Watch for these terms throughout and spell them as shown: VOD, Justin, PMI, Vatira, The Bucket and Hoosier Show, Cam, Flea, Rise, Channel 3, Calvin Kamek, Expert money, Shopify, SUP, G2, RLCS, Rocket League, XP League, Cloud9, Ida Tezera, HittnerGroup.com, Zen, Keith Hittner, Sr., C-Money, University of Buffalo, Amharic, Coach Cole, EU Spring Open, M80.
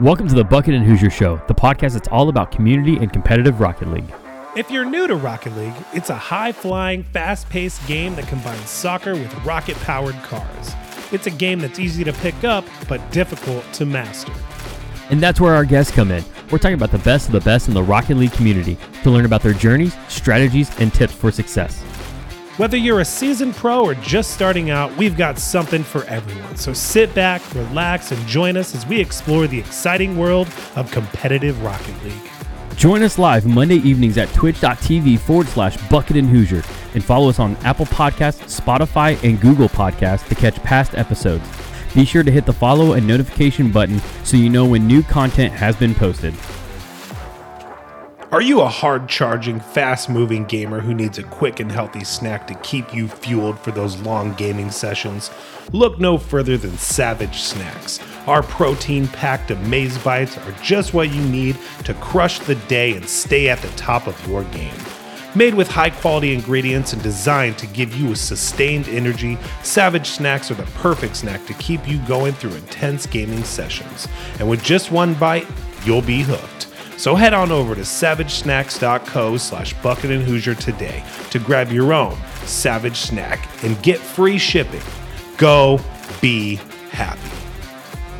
Welcome to The Bucket and Hoosier Show, the podcast that's all about community and competitive Rocket League. If you're new to Rocket League, it's a high-flying, fast-paced game that combines soccer with rocket-powered cars. It's a game that's easy to pick up, but difficult to master. And that's where our guests come in. We're talking about the best of the best in the Rocket League community to learn about their journeys, strategies, and tips for success. Whether you're a seasoned pro or just starting out, we've got something for everyone. So sit back, relax, and join us as we explore the exciting world of competitive Rocket League. Join us live Monday evenings at twitch.tv/Bucket and Hoosier and follow us on Apple Podcasts, Spotify, and Google Podcasts to catch past episodes. Be sure to hit the follow and notification button so you know when new content has been posted. Are you a hard-charging, fast-moving gamer who needs a quick and healthy snack to keep you fueled for those long gaming sessions? Look no further than Savage Snacks. Our protein-packed Amaze Bites are just what you need to crush the day and stay at the top of your game. Made with high-quality ingredients and designed to give you a sustained energy, Savage Snacks are the perfect snack to keep you going through intense gaming sessions. And with just one bite, you'll be hooked. So head on over to savagesnacks.co/Bucket and Hoosier today to grab your own Savage Snack and get free shipping. Go be happy.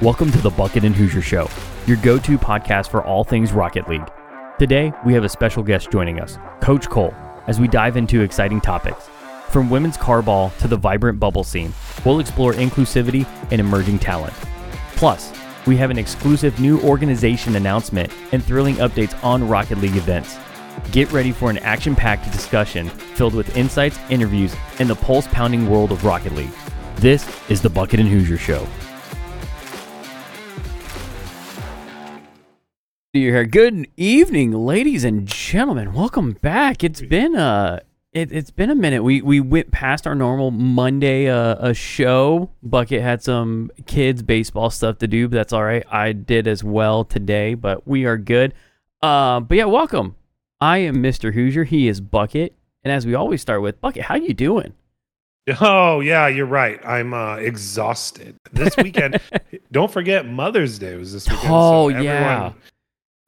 Welcome to the Bucket and Hoosier Show, your go-to podcast for all things Rocket League. Today, we have a special guest joining us, Coach Cole, as we dive into exciting topics. From women's carball to the vibrant bubble scene, we'll explore inclusivity and emerging talent. Plus, we have an exclusive new organization announcement and thrilling updates on Rocket League events. Get ready for an action-packed discussion filled with insights, interviews, and the pulse-pounding world of Rocket League. This is the Bucket and Hoosier Show. Good evening, ladies and gentlemen. Welcome back. It's been a minute. We went past our normal Monday show. Bucket had some kids baseball stuff to do, but that's all right. I did as well today, but we are good. But yeah, welcome. I am Mr. Hoosier. He is Bucket, and as we always start with, Bucket, how you doing? Oh yeah, you're right. I'm exhausted this weekend. Don't forget Mother's Day was this weekend. Oh so yeah.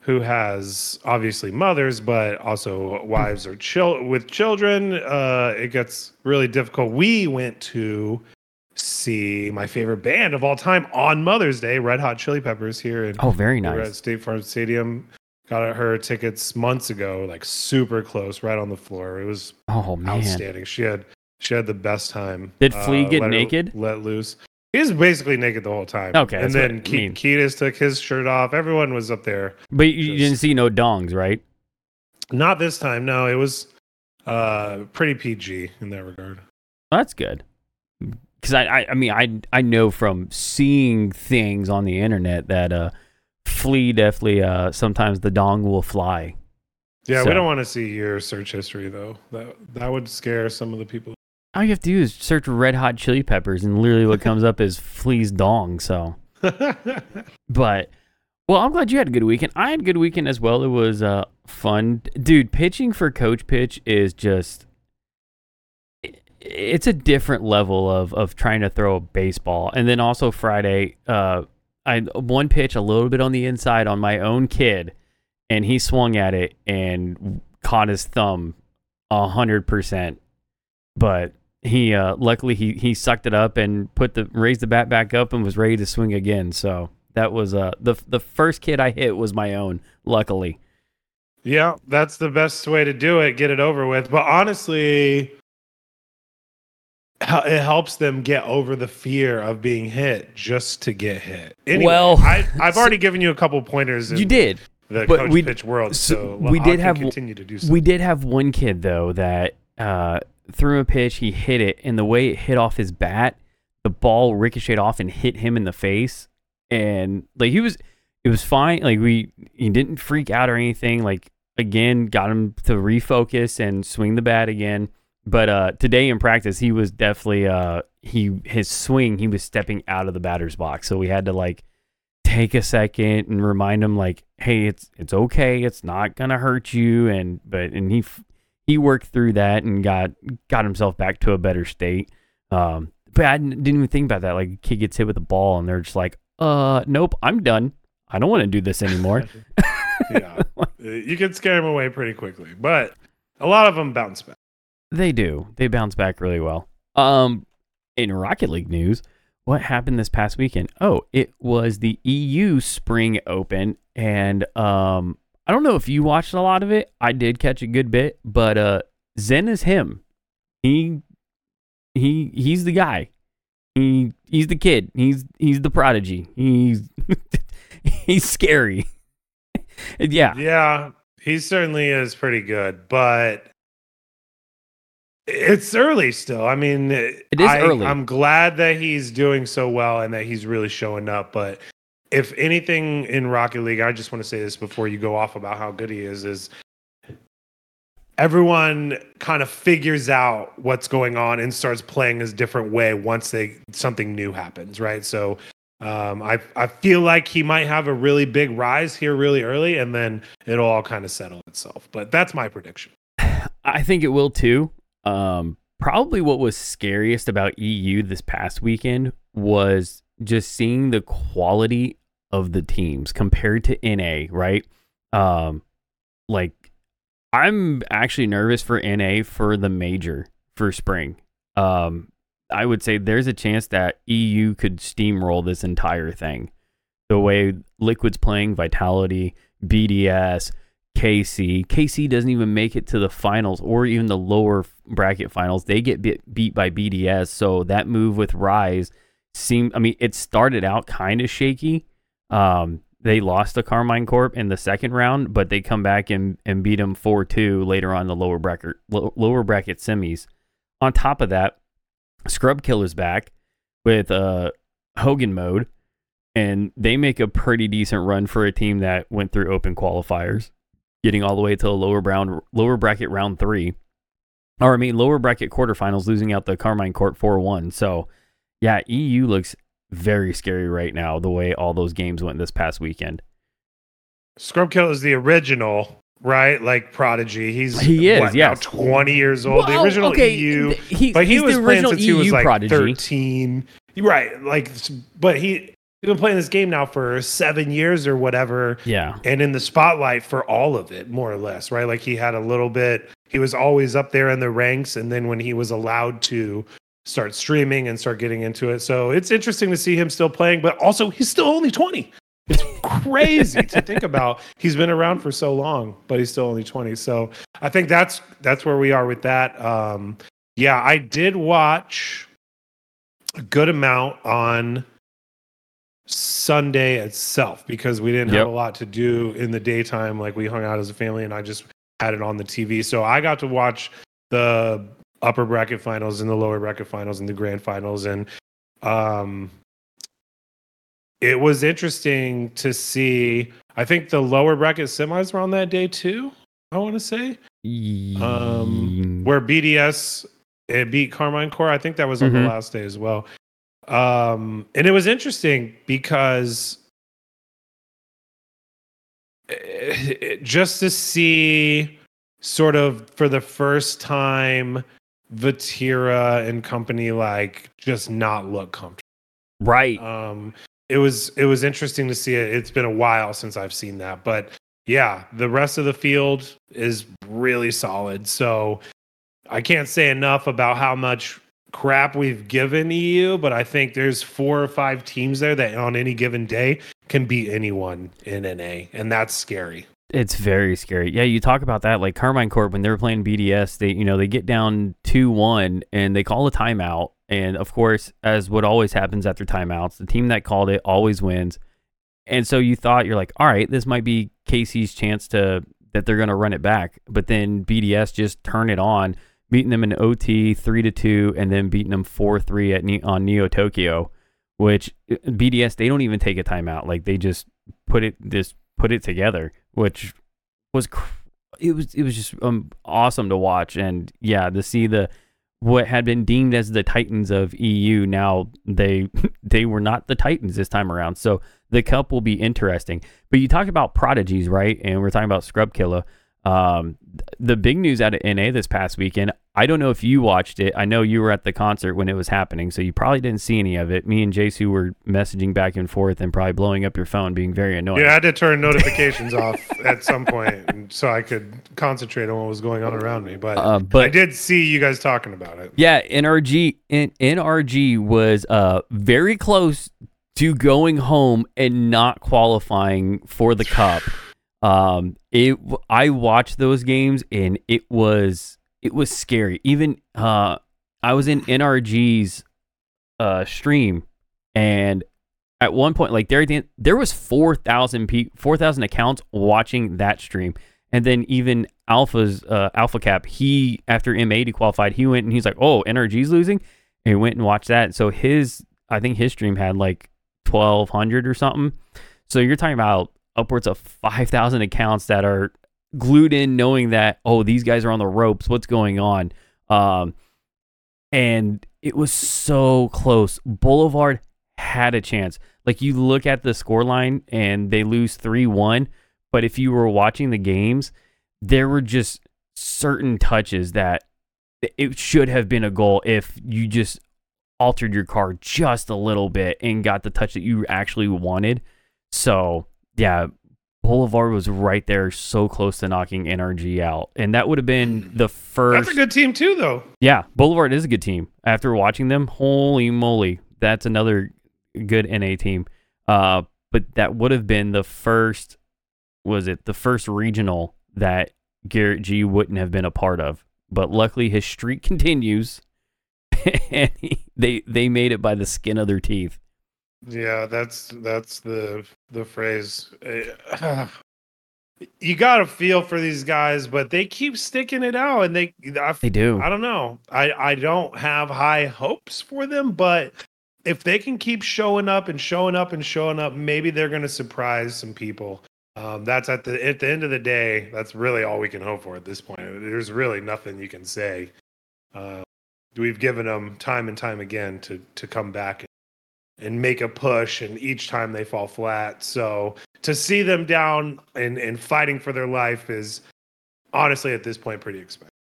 Who has obviously mothers, but also wives or with children. It gets really difficult. We went to see my favorite band of all time on Mother's Day, Red Hot Chili Peppers here. Oh, very nice. At State Farm Stadium. Got her tickets months ago, like super close, right on the floor. It was outstanding. She had the best time. Did Flea get naked? Let loose. He was basically naked the whole time. Okay, and then Ketis took his shirt off. Everyone was up there. But you didn't see no dongs, right? Not this time. No, it was pretty PG in that regard. That's good, because I mean I know from seeing things on the internet that Flea definitely sometimes the dong will fly. Yeah, so. We don't want to see your search history though. That would scare some of the people. All you have to do is search Red Hot Chili Peppers, and literally what comes up is Flea's dong. So, but well, I'm glad you had a good weekend. I had a good weekend as well. It was fun, dude. Pitching for Coach Pitch is just—it's a different level of trying to throw a baseball. And then also Friday, I one pitch a little bit on the inside on my own kid, and he swung at it and caught his thumb 100%, but. He luckily he sucked it up and raised the bat back up and was ready to swing again. So that was the first kid I hit was my own, luckily. Yeah, that's the best way to do it, get it over with. But honestly, it helps them get over the fear of being hit just to get hit. Anyway, well, I've already given you a couple pointers. You did. The but coach pitch world. So we did have continue to do so. We did have one kid though that. Threw a pitch, he hit it, and the way it hit off his bat, the ball ricocheted off and hit him in the face, and like it was fine. Like he didn't freak out or anything. Like again, got him to refocus and swing the bat again. But today in practice, he was definitely his swing. He was stepping out of the batter's box, so we had to like take a second and remind him like, hey, it's okay, it's not gonna hurt you, and he worked through that and got himself back to a better state. But I didn't even think about that. Like, a kid gets hit with a ball, and they're just like, nope, I'm done. I don't want to do this anymore. Yeah, you can scare them away pretty quickly, but a lot of them bounce back. They do. They bounce back really well. In Rocket League news, what happened this past weekend? Oh, it was the EU Spring Open, and I don't know if you watched a lot of it. I did catch a good bit, but Zen is him. He's the guy. He's the kid. He's the prodigy. He's scary. Yeah. Yeah, he certainly is pretty good, but it's early still. I mean, it is early. I'm glad that he's doing so well and that he's really showing up, but if anything in Rocket League, I just want to say this before you go off about how good he is everyone kind of figures out what's going on and starts playing a different way once something new happens, right? So I feel like he might have a really big rise here really early, and then it'll all kind of settle itself. But that's my prediction. I think it will too. Probably what was scariest about EU this past weekend was just seeing the quality of the teams compared to NA, right? I'm actually nervous for NA for the major for spring. I would say there's a chance that EU could steamroll this entire thing. The way Liquid's playing, Vitality, BDS, KC. KC doesn't even make it to the finals or even the lower bracket finals. They get beat by BDS. So that move with Rise it started out kind of shaky. They lost to Carmine Corp in the second round, but they come back and beat them 4-2 later on in the lower bracket semis. On top of that, Scrubkill is back with Hogan mode, and they make a pretty decent run for a team that went through open qualifiers, getting all the way to the lower bracket round three, lower bracket quarterfinals, losing out the Carmine Corp 4-1. So, yeah, EU looks very scary right now, the way all those games went this past weekend. Scrubkill is the original, right? Like prodigy. He's now 20 years old. Well, the original EU. He was playing since he was like 13. Right. But he's been playing this game now for 7 years or whatever. Yeah. And in the spotlight for all of it, more or less, right? Like he had a little bit, he was always up there in the ranks. And then when he was allowed to start streaming and start getting into it. So it's interesting to see him still playing, but also he's still only 20. It's crazy to think about. He's been around for so long, but he's still only 20. So I think that's where we are with that. I did watch a good amount on Sunday itself because we didn't have a lot to do in the daytime. Like we hung out as a family and I just had it on the TV. So I got to watch the upper bracket finals and the lower bracket finals and the grand finals. And it was interesting to see. I think the lower bracket semis were on that day too, I want to say. Where BDS beat Carmine Corp. I think that was on the last day as well. And it was interesting because just to see sort of for the first time Vatira and company just not look comfortable, right? It was interesting to see it. It's been a while since I've seen that, but yeah, the rest of the field is really solid. So I can't say enough about how much crap we've given EU, but I think there's 4 or 5 teams there that on any given day can beat anyone in NA, and that's scary. It's very scary. Yeah, you talk about that. Like Carmine Corp, when they were playing BDS, they get down 2-1 and they call a timeout. And of course, as what always happens after timeouts, the team that called it always wins. And so you're like, all right, this might be KC's chance that they're going to run it back. But then BDS just turn it on, beating them in OT 3-2, and then beating them 4-3 on Neo Tokyo, which BDS, they don't even take a timeout. Like they just put it together, which was it was just awesome to watch. And yeah, to see what had been deemed as the Titans of EU, now they were not the Titans this time around. So the cup will be interesting. But you talk about prodigies, right? And we're talking about Scrubkilla. The big news out of NA this past weekend, I don't know if you watched it. I know you were at the concert when it was happening, so you probably didn't see any of it. Me and Jace, who were messaging back and forth and probably blowing up your phone, being very annoying. Yeah, I had to turn notifications off at some point so I could concentrate on what was going on around me. But I did see you guys talking about it. Yeah, NRG was very close to going home and not qualifying for the cup. I watched those games and it was scary. Even I was in NRG's stream, and at one point, like there was 4,000 accounts watching that stream. And then even Alpha's Alpha Cap, he after M80 qualified, he went and he's like, "Oh, NRG's losing," and he went and watched that. So I think his stream had like 1,200 or something. So you're talking about upwards of 5,000 accounts that are glued in, knowing that, oh, these guys are on the ropes, what's going on? And it was so close. Boulevard had a chance. Like, you look at the scoreline and they lose 3-1, but if you were watching the games, there were just certain touches that it should have been a goal if you just altered your card just a little bit and got the touch that you actually wanted. So yeah, Boulevard was right there, so close to knocking NRG out. And that would have been the first... That's a good team too, though. Yeah, Boulevard is a good team. After watching them, holy moly, that's another good NA team. But that would have been the first... Was it the first regional that Garrett G wouldn't have been a part of? But luckily, his streak continues, and they made it by the skin of their teeth. Yeah, that's the phrase. You got to feel for these guys, but they keep sticking it out, and they do. I don't know. I don't have high hopes for them, but if they can keep showing up, maybe they're going to surprise some people. That's at the end of the day, that's really all we can hope for at this point. There's really nothing you can say. We've given them time and time again to come back and make a push, and each time they fall flat. So to see them down and fighting for their life is honestly at this point pretty expected.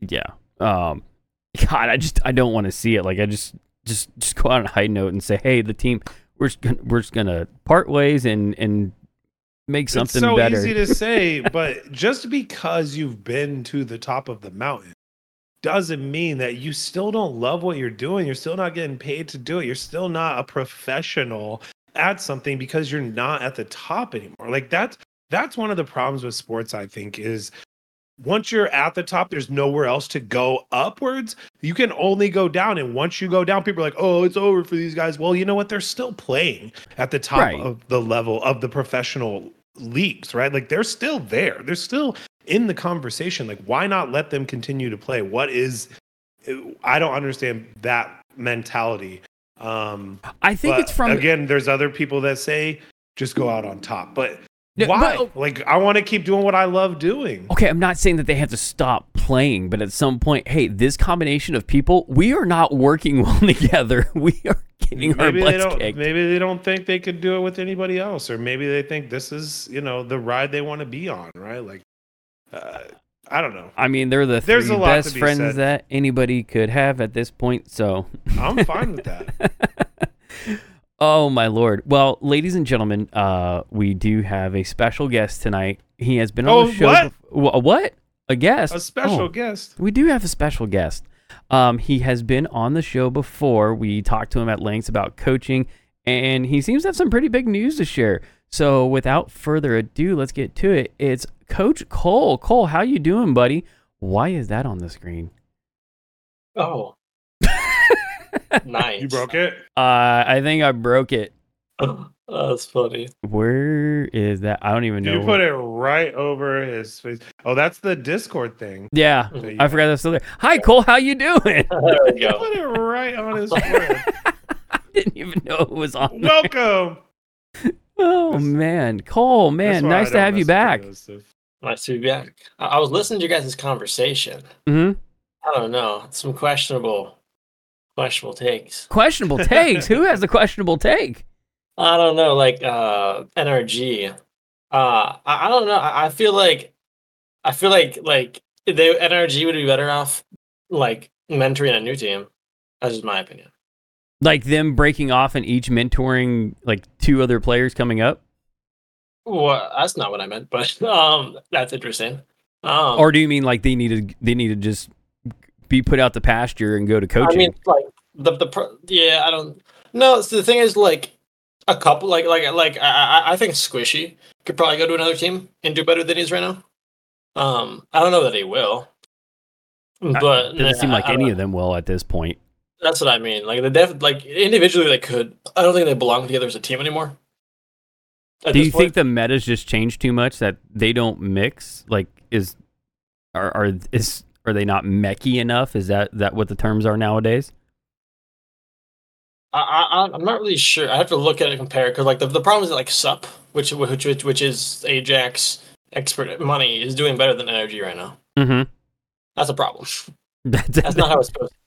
Yeah. God, I don't want to see it. Like, I just go out on a high note and say, hey, the team, we're just gonna part ways and make something better. It's so easy to say, but just because you've been to the top of the mountain doesn't mean that you still don't love what you're doing. You're still not getting paid to do it. You're still not a professional at something because you're not at the top anymore. Like that's one of the problems with sports, I think, is once you're at the top, there's nowhere else to go upwards. You can only go down. And once you go down, people are like, oh, it's over for these guys. Well, you know what? They're still playing at the top of the level of the professional leagues, right? Like they're still there. They're still in the conversation. Like, why not let them continue to play? I don't understand that mentality. I think it's from, again, there's other people that say just go out on top, but why? But, like, I want to keep doing what I love doing. Okay, I'm not saying that they have to stop playing, but at some point, hey, this combination of people, we are not working well together. We are getting our butts kicked. Maybe they don't think they could do it with anybody else, or maybe they think this is, you know, the ride they want to be on, right? Like, I don't know. I mean, they're the three best friends that anybody could have at this point, so I'm fine with that. Oh my Lord. Well, ladies and gentlemen, we do have a special guest tonight. He has been on the show. What? A guest? A special guest. We do have a special guest. He has been on the show before. We talked to him at length about coaching, and he seems to have some pretty big news to share. So without further ado, let's get to it. It's Coach Cole. Cole, how you doing, buddy? Why is that on the screen? Oh. Nice. You broke it? I think I broke it. That's funny. Where is that? I don't even know. You put it right over his face. Oh, that's the Discord thing. Yeah. So I forgot that's still there. Hi, Cole. How you doing? There we go. You put it right on his forehead. I didn't even know it was on there. Welcome. Oh, man. Cole, man, nice to have you back. Nice to be back. I was listening to you guys' conversation. Mm-hmm. I don't know. Some questionable takes. Questionable takes? Who has the questionable take? I don't know. Like, NRG. I don't know. I feel like NRG would be better off like mentoring a new team. That's just my opinion. Like them breaking off and each mentoring like two other players coming up? Well, that's not what I meant, but that's interesting. Or do you mean like they needed just be put out the pasture and go to coaching? I mean, like So the thing is, like a couple, I think Squishy could probably go to another team and do better than he is right now. I don't know that he will, but it doesn't seem like any of them will at this point. That's what I mean. Like the individually they could. I don't think they belong together as a team anymore. Do you think the meta's just changed too much that they don't mix? Like, are they not mechy enough? Is that what the terms are nowadays? I'm not really sure. I have to look at it and compare because like the problem is that, like SUP, which is Ajax Expert Money, is doing better than NRG right now. Mm-hmm. That's a problem. That's not how it's supposed to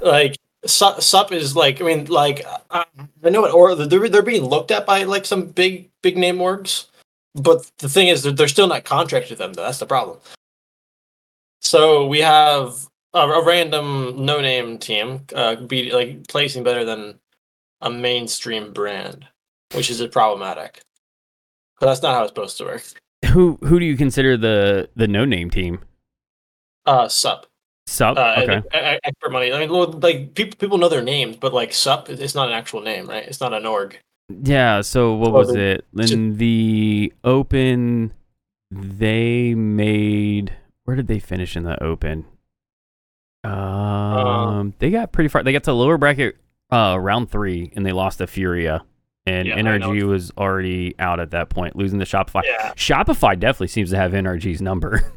be. Like. SUP is I know what org they're being looked at by like some big name orgs, but the thing is they're still not contracted to them though. That's the problem. So we have a random no name team placing better than a mainstream brand, which is problematic. But that's not how it's supposed to work. Who do you consider the no name team? SUP. SUP? Okay. Expert money. I mean, like people know their names, but like SUP, it's not an actual name, right? It's not an org. Yeah. So what was it in the Open? They made. Where did they finish in the Open? They got pretty far. They got to lower bracket round 3, and they lost to Furia. And NRG was already out at that point, losing to Shopify. Yeah. Shopify definitely seems to have NRG's number.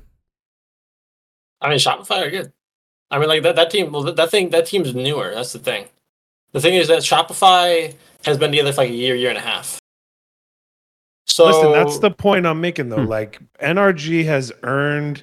I mean, Shopify are good. I mean, like that team. Well, that team's newer. That's the thing. The thing is that Shopify has been together for like a year and a half. So listen, that's the point I'm making though. Like NRG has earned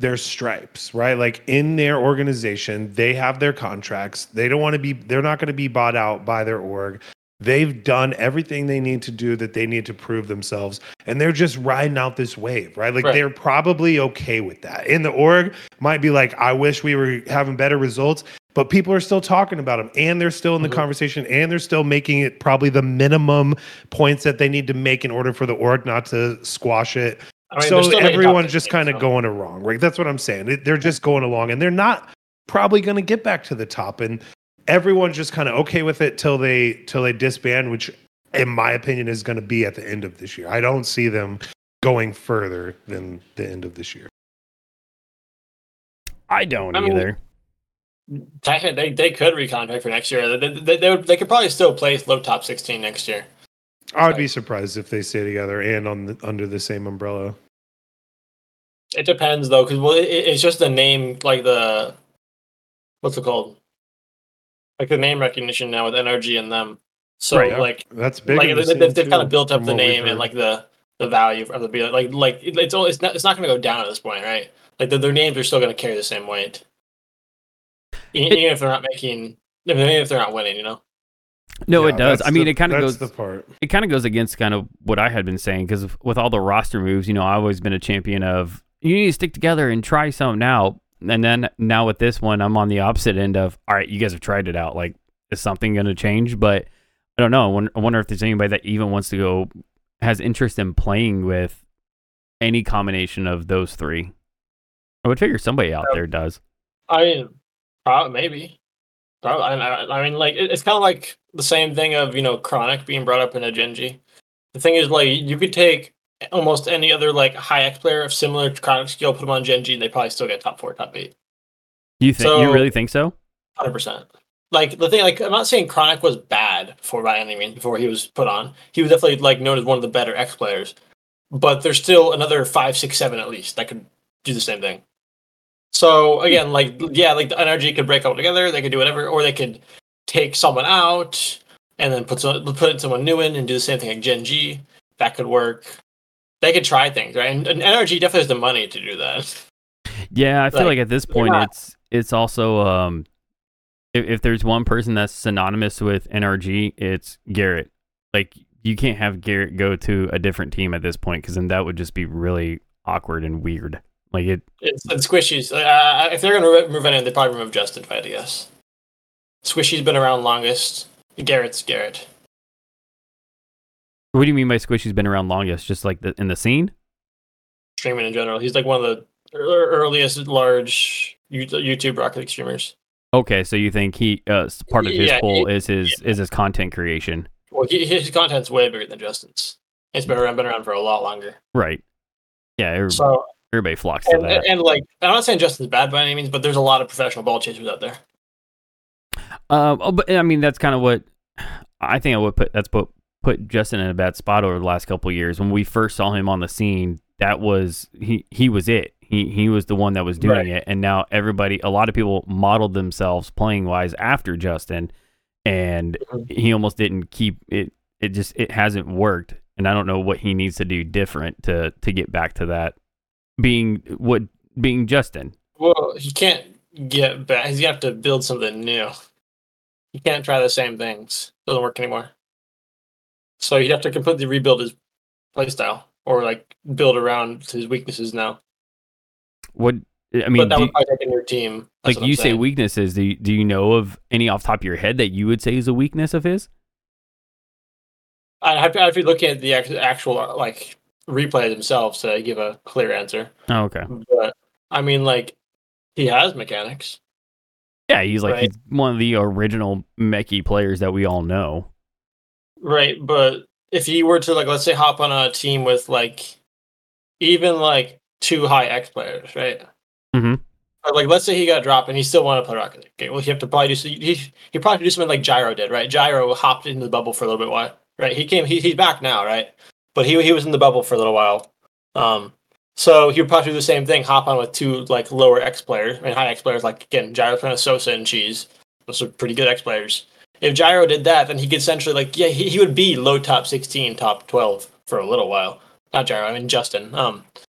their stripes, right? Like in their organization, they have their contracts. They don't want to be. They're not going to be bought out by their org. They've done everything they need to do that they need to prove themselves. And they're just riding out this wave, right? Like, They're probably okay with that. And the org might be like, I wish we were having better results, but people are still talking about them. And they're still in the conversation. And they're still making it probably the minimum points that they need to make in order for the org not to squash it. I mean, so everyone's just kind of going along, right? That's what I'm saying. They're just going along. And they're not probably going to get back to the top. And everyone's just kind of okay with it till they disband, which in my opinion is going to be at the end of this year. I don't see them going further than the end of this year. I don't either. They could recontract for next year. They could probably still place low top 16 next year. I would be surprised if they stay together and under the same umbrella. It depends though, because it's just the name, like the what's it called? Like the name recognition now with NRG and them, so like that's big. Like they've kind of built up the name and like the value of the like it's not going to go down at this point, right? Like their names are still going to carry the same weight, even if they're not making, even if they're not winning, you know. No, yeah, it does. I mean, it kind of goes. It kind of goes against kind of what I had been saying because with all the roster moves, you know, I've always been a champion of you need to stick together and try something now. And then now with this one, I'm on the opposite end of, all right, you guys have tried it out. Like, is something going to change? But I don't know. I wonder if there's anybody that even wants to go, has interest in playing with any combination of those three. I would figure somebody out there does. I mean, maybe. I mean, like, it's kind of like the same thing of, you know, Chronic being brought up in a Gen-G. The thing is, like, you could take almost any other like high X player of similar Chronic skill, put them on Gen-G, and they probably still get top 4, top 8. You think? So, you really think so? 100%. Like the thing, like I'm not saying Chronic was bad before by any means. Before he was put on, he was definitely like known as one of the better X players. But there's still another 5, 6, 7 at least that could do the same thing. So again, like yeah, like the NRG could break all together. They could do whatever, or they could take someone out and then put someone new in and do the same thing like Gen-G. That could work. They could try things, right? And NRG definitely has the money to do that. Yeah, I feel like at this point, it's also if there's one person that's synonymous with NRG, it's Garrett. Like you can't have Garrett go to a different team at this point because then that would just be really awkward and weird. Like it's Squishy's. If they're going to remove anyone, they probably remove Justin, if I had to guess. Squishy's been around longest. Garrett's Garrett. What do you mean by Squishy's been around longest? Just like in the scene? Streaming in general. He's like one of the earliest large YouTube Rocket League streamers. Okay, so you think he part of his pull is his content creation? Well, his content's way bigger than Justin's. It's been around for a lot longer. Right. Yeah. Everybody flocks to that. And like, I'm not saying Justin's bad by any means, but there's a lot of professional ball chasers out there. But I mean, that's kind of what I think I would put. That's what put Justin in a bad spot over the last couple of years. When we first saw him on the scene, that was he was it. He was the one that was doing it, and now a lot of people modeled themselves playing wise after Justin, and he almost didn't keep it. It hasn't worked, and I don't know what he needs to do different to get back to that being Justin. Well, he can't get back. He's gonna have to build something new. He can't try the same things. Doesn't work anymore. So he'd have to completely rebuild his playstyle, or like build around his weaknesses now. What I mean, but that would probably take in your team. Like you say, weaknesses. Do you know of any off the top of your head that you would say is a weakness of his? I'd be looking at the actual like replay themselves to give a clear answer. Oh, okay, but I mean, like he has mechanics. Yeah, he's like he's one of the original mechie players that we all know. Right, but if he were to like, let's say, hop on a team with like, even like. 2 high X players, right? Mm-hmm. Or like, let's say he got dropped and he still wanted to play Rocket League. Okay, well, he have to probably do. He probably do something like Gyro did, right? Gyro hopped into the bubble for a little bit while, right? He came. He's back now, right? But he was in the bubble for a little while. So he would probably do the same thing. Hop on with 2 like lower X players and high X players, like again, Gyro playing with Sosa and Cheese. Those are pretty good X players. If Gyro did that, then he could essentially like he would be low top 16, top 12 for a little while. Not Gyro, I mean Justin.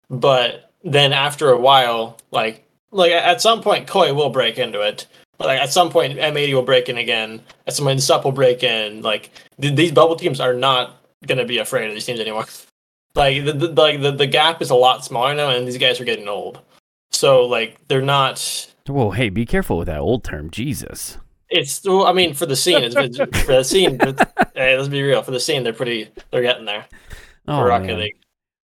But then after a while, like at some point, Koi will break into it. Like at some point, M80 will break in again. At some point, SUP will break in. Like these bubble teams are not gonna be afraid of these teams anymore. Like the gap is a lot smaller now, and these guys are getting old. So like they're not. Whoa, hey, be careful with that old term, Jesus. It's I mean for the scene, hey, let's be real. For the scene, they're getting there. Oh, for Rocket League.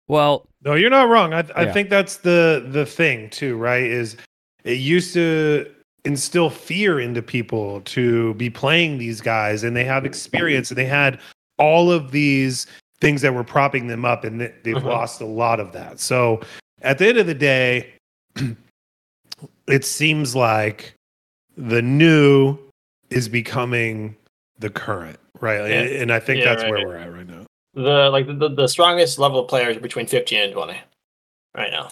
Well. No, you're not wrong. I think that's the thing too, right? Is it used to instill fear into people to be playing these guys, and they have experience, and they had all of these things that were propping them up, and they've lost a lot of that. So at the end of the day, it seems like the new is becoming the current, right? Yeah. And I think that's where we're at right now. The strongest level of players are between 15 and 20 right now.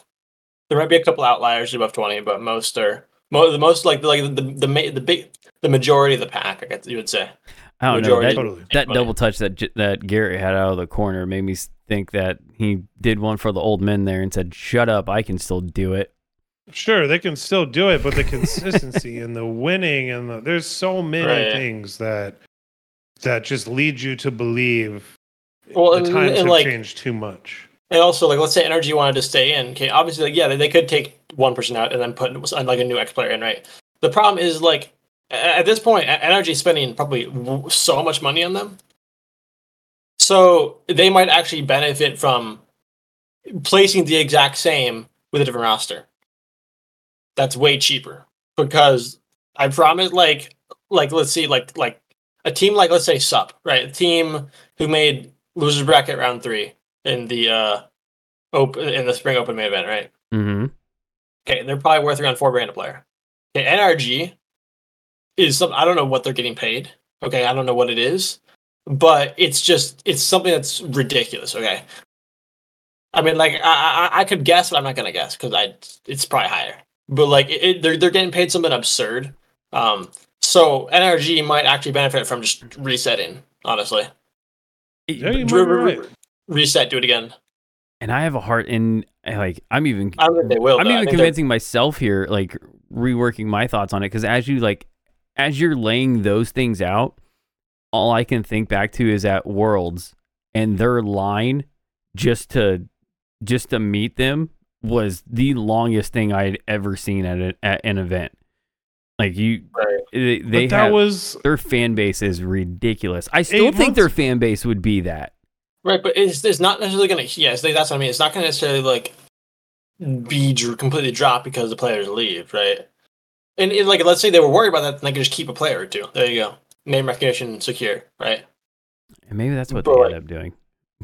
There might be a couple outliers above 20, but most are the majority of the pack, I guess you would say. I don't know. That double touch that Garrett had out of the corner made me think that he did one for the old men there and said, "Shut up, I can still do it." Sure, they can still do it, but the consistency and the winning and there's so many things that just lead you to believe. Well, the times have changed too much. And also, like, let's say NRG wanted to stay in. Okay, obviously, like, they could take one person out and then put like a new X player in, right? The problem is, like, at this point, NRG is spending probably so much money on them, so they might actually benefit from placing the exact same with a different roster. That's way cheaper because I promise, like let's see, like a team like let's say SUP, right? A team who made Losers bracket round 3 in the spring open main event, right? Mm-hmm. Okay, they're probably worth around $4,000 a player. Okay, NRG is something I don't know what they're getting paid. Okay, I don't know what it is, but it's something that's ridiculous. Okay, I mean like I could guess, but I'm not gonna guess because it's probably higher. But like they're getting paid something absurd. So NRG might actually benefit from just resetting, honestly. Yeah, reset, do it again. And I have a heart in like I don't think they will. I'm convincing myself here, like reworking my thoughts on it, because as you're laying those things out, all I can think back to is at Worlds and their line just to meet them was the longest thing I had ever seen at an event. Like you, right. Their fan base is ridiculous. I still think their fan base would be that. Right, but it's not necessarily going to. Yes, that's what I mean. It's not going to necessarily like be completely dropped because the players leave, right? And like, let's say they were worried about that, then they could just keep a player or two. There you go, name recognition secure, right? And maybe that's what they end up doing.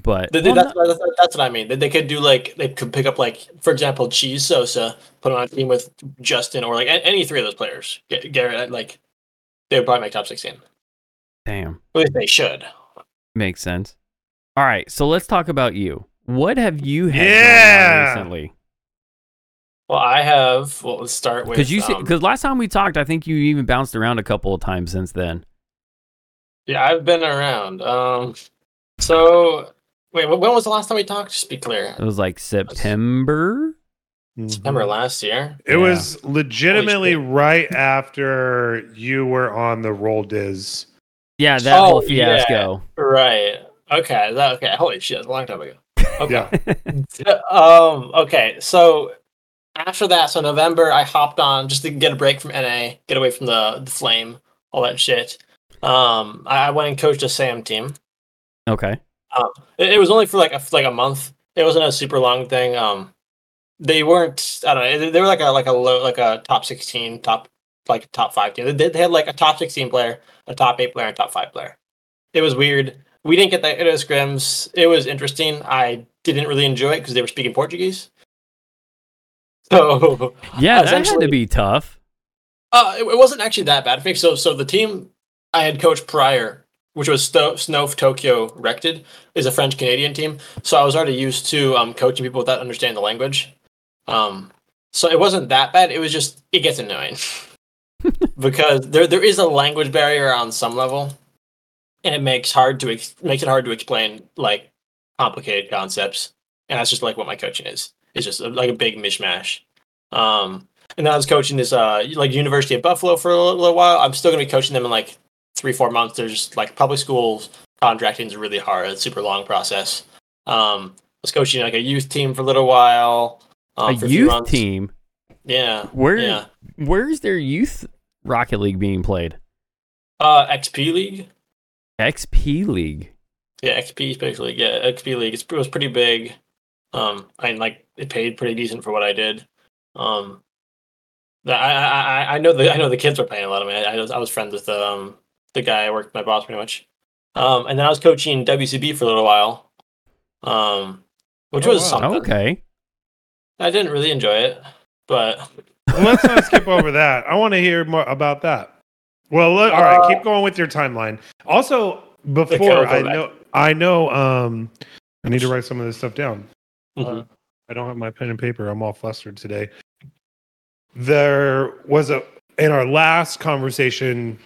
But that's what I mean. They could do like they could pick up like, for example, Cheese, Sosa, put him on a team with Justin, or like any three of those players. Garrett, like they would probably make top 16. Damn, at least they should. Makes sense. All right, so let's talk about you. What have you had going on recently? Well, I have. Well, let's start with because last time we talked, I think you even bounced around a couple of times since then. Yeah, I've been around. So. Wait, when was the last time we talked? Just be clear. It was like September? September last year. It was legitimately right after you were on the Roll Diz. Yeah, that whole fiasco. Yeah, right. Okay. Okay. Holy shit. That's a long time ago. Okay. Okay. So after that, so November, I hopped on just to get a break from NA, get away from the flame, all that shit. I went and coached a SAM team. Okay. It was only for like a month. It wasn't a super long thing. They weren't. I don't know. They were like a top 16, top 5 team. They had like a top 16 player, a top 8 player, and a top 5 player. It was weird. We didn't get that into scrims. It was interesting. I didn't really enjoy it because they were speaking Portuguese. So yeah, that had to be tough. It wasn't actually that bad. So the team I had coached prior, which was Snowf Tokyo Rected, is a French-Canadian team. So I was already used to coaching people without understanding the language. So it wasn't that bad. It was just, it gets annoying. Because there is a language barrier on some level, and it makes it hard to explain, like, complicated concepts. And that's just, like, what my coaching is. It's just, like, a big mishmash. And then I was coaching this, University of Buffalo for a little while. I'm still going to be coaching them in, like, 3-4 months. There's like public schools contracting is really hard. It's a super long process. I was coaching like a youth team for a little while. A youth team? Yeah. Where is their youth Rocket League being played? XP League. XP League. Yeah, XP Space League. Yeah, XP League. It was pretty big. It paid pretty decent for what I did. I know the kids were playing a lot of money. I was friends with the guy I worked with, my boss, pretty much. And then I was coaching WCB for a little while, which was something. Okay. I didn't really enjoy it, but... Let's not skip over that. I want to hear more about that. Well, all right, keep going with your timeline. Also, before, I need to write some of this stuff down. Mm-hmm. I don't have my pen and paper. I'm all flustered today. There was in our last conversation...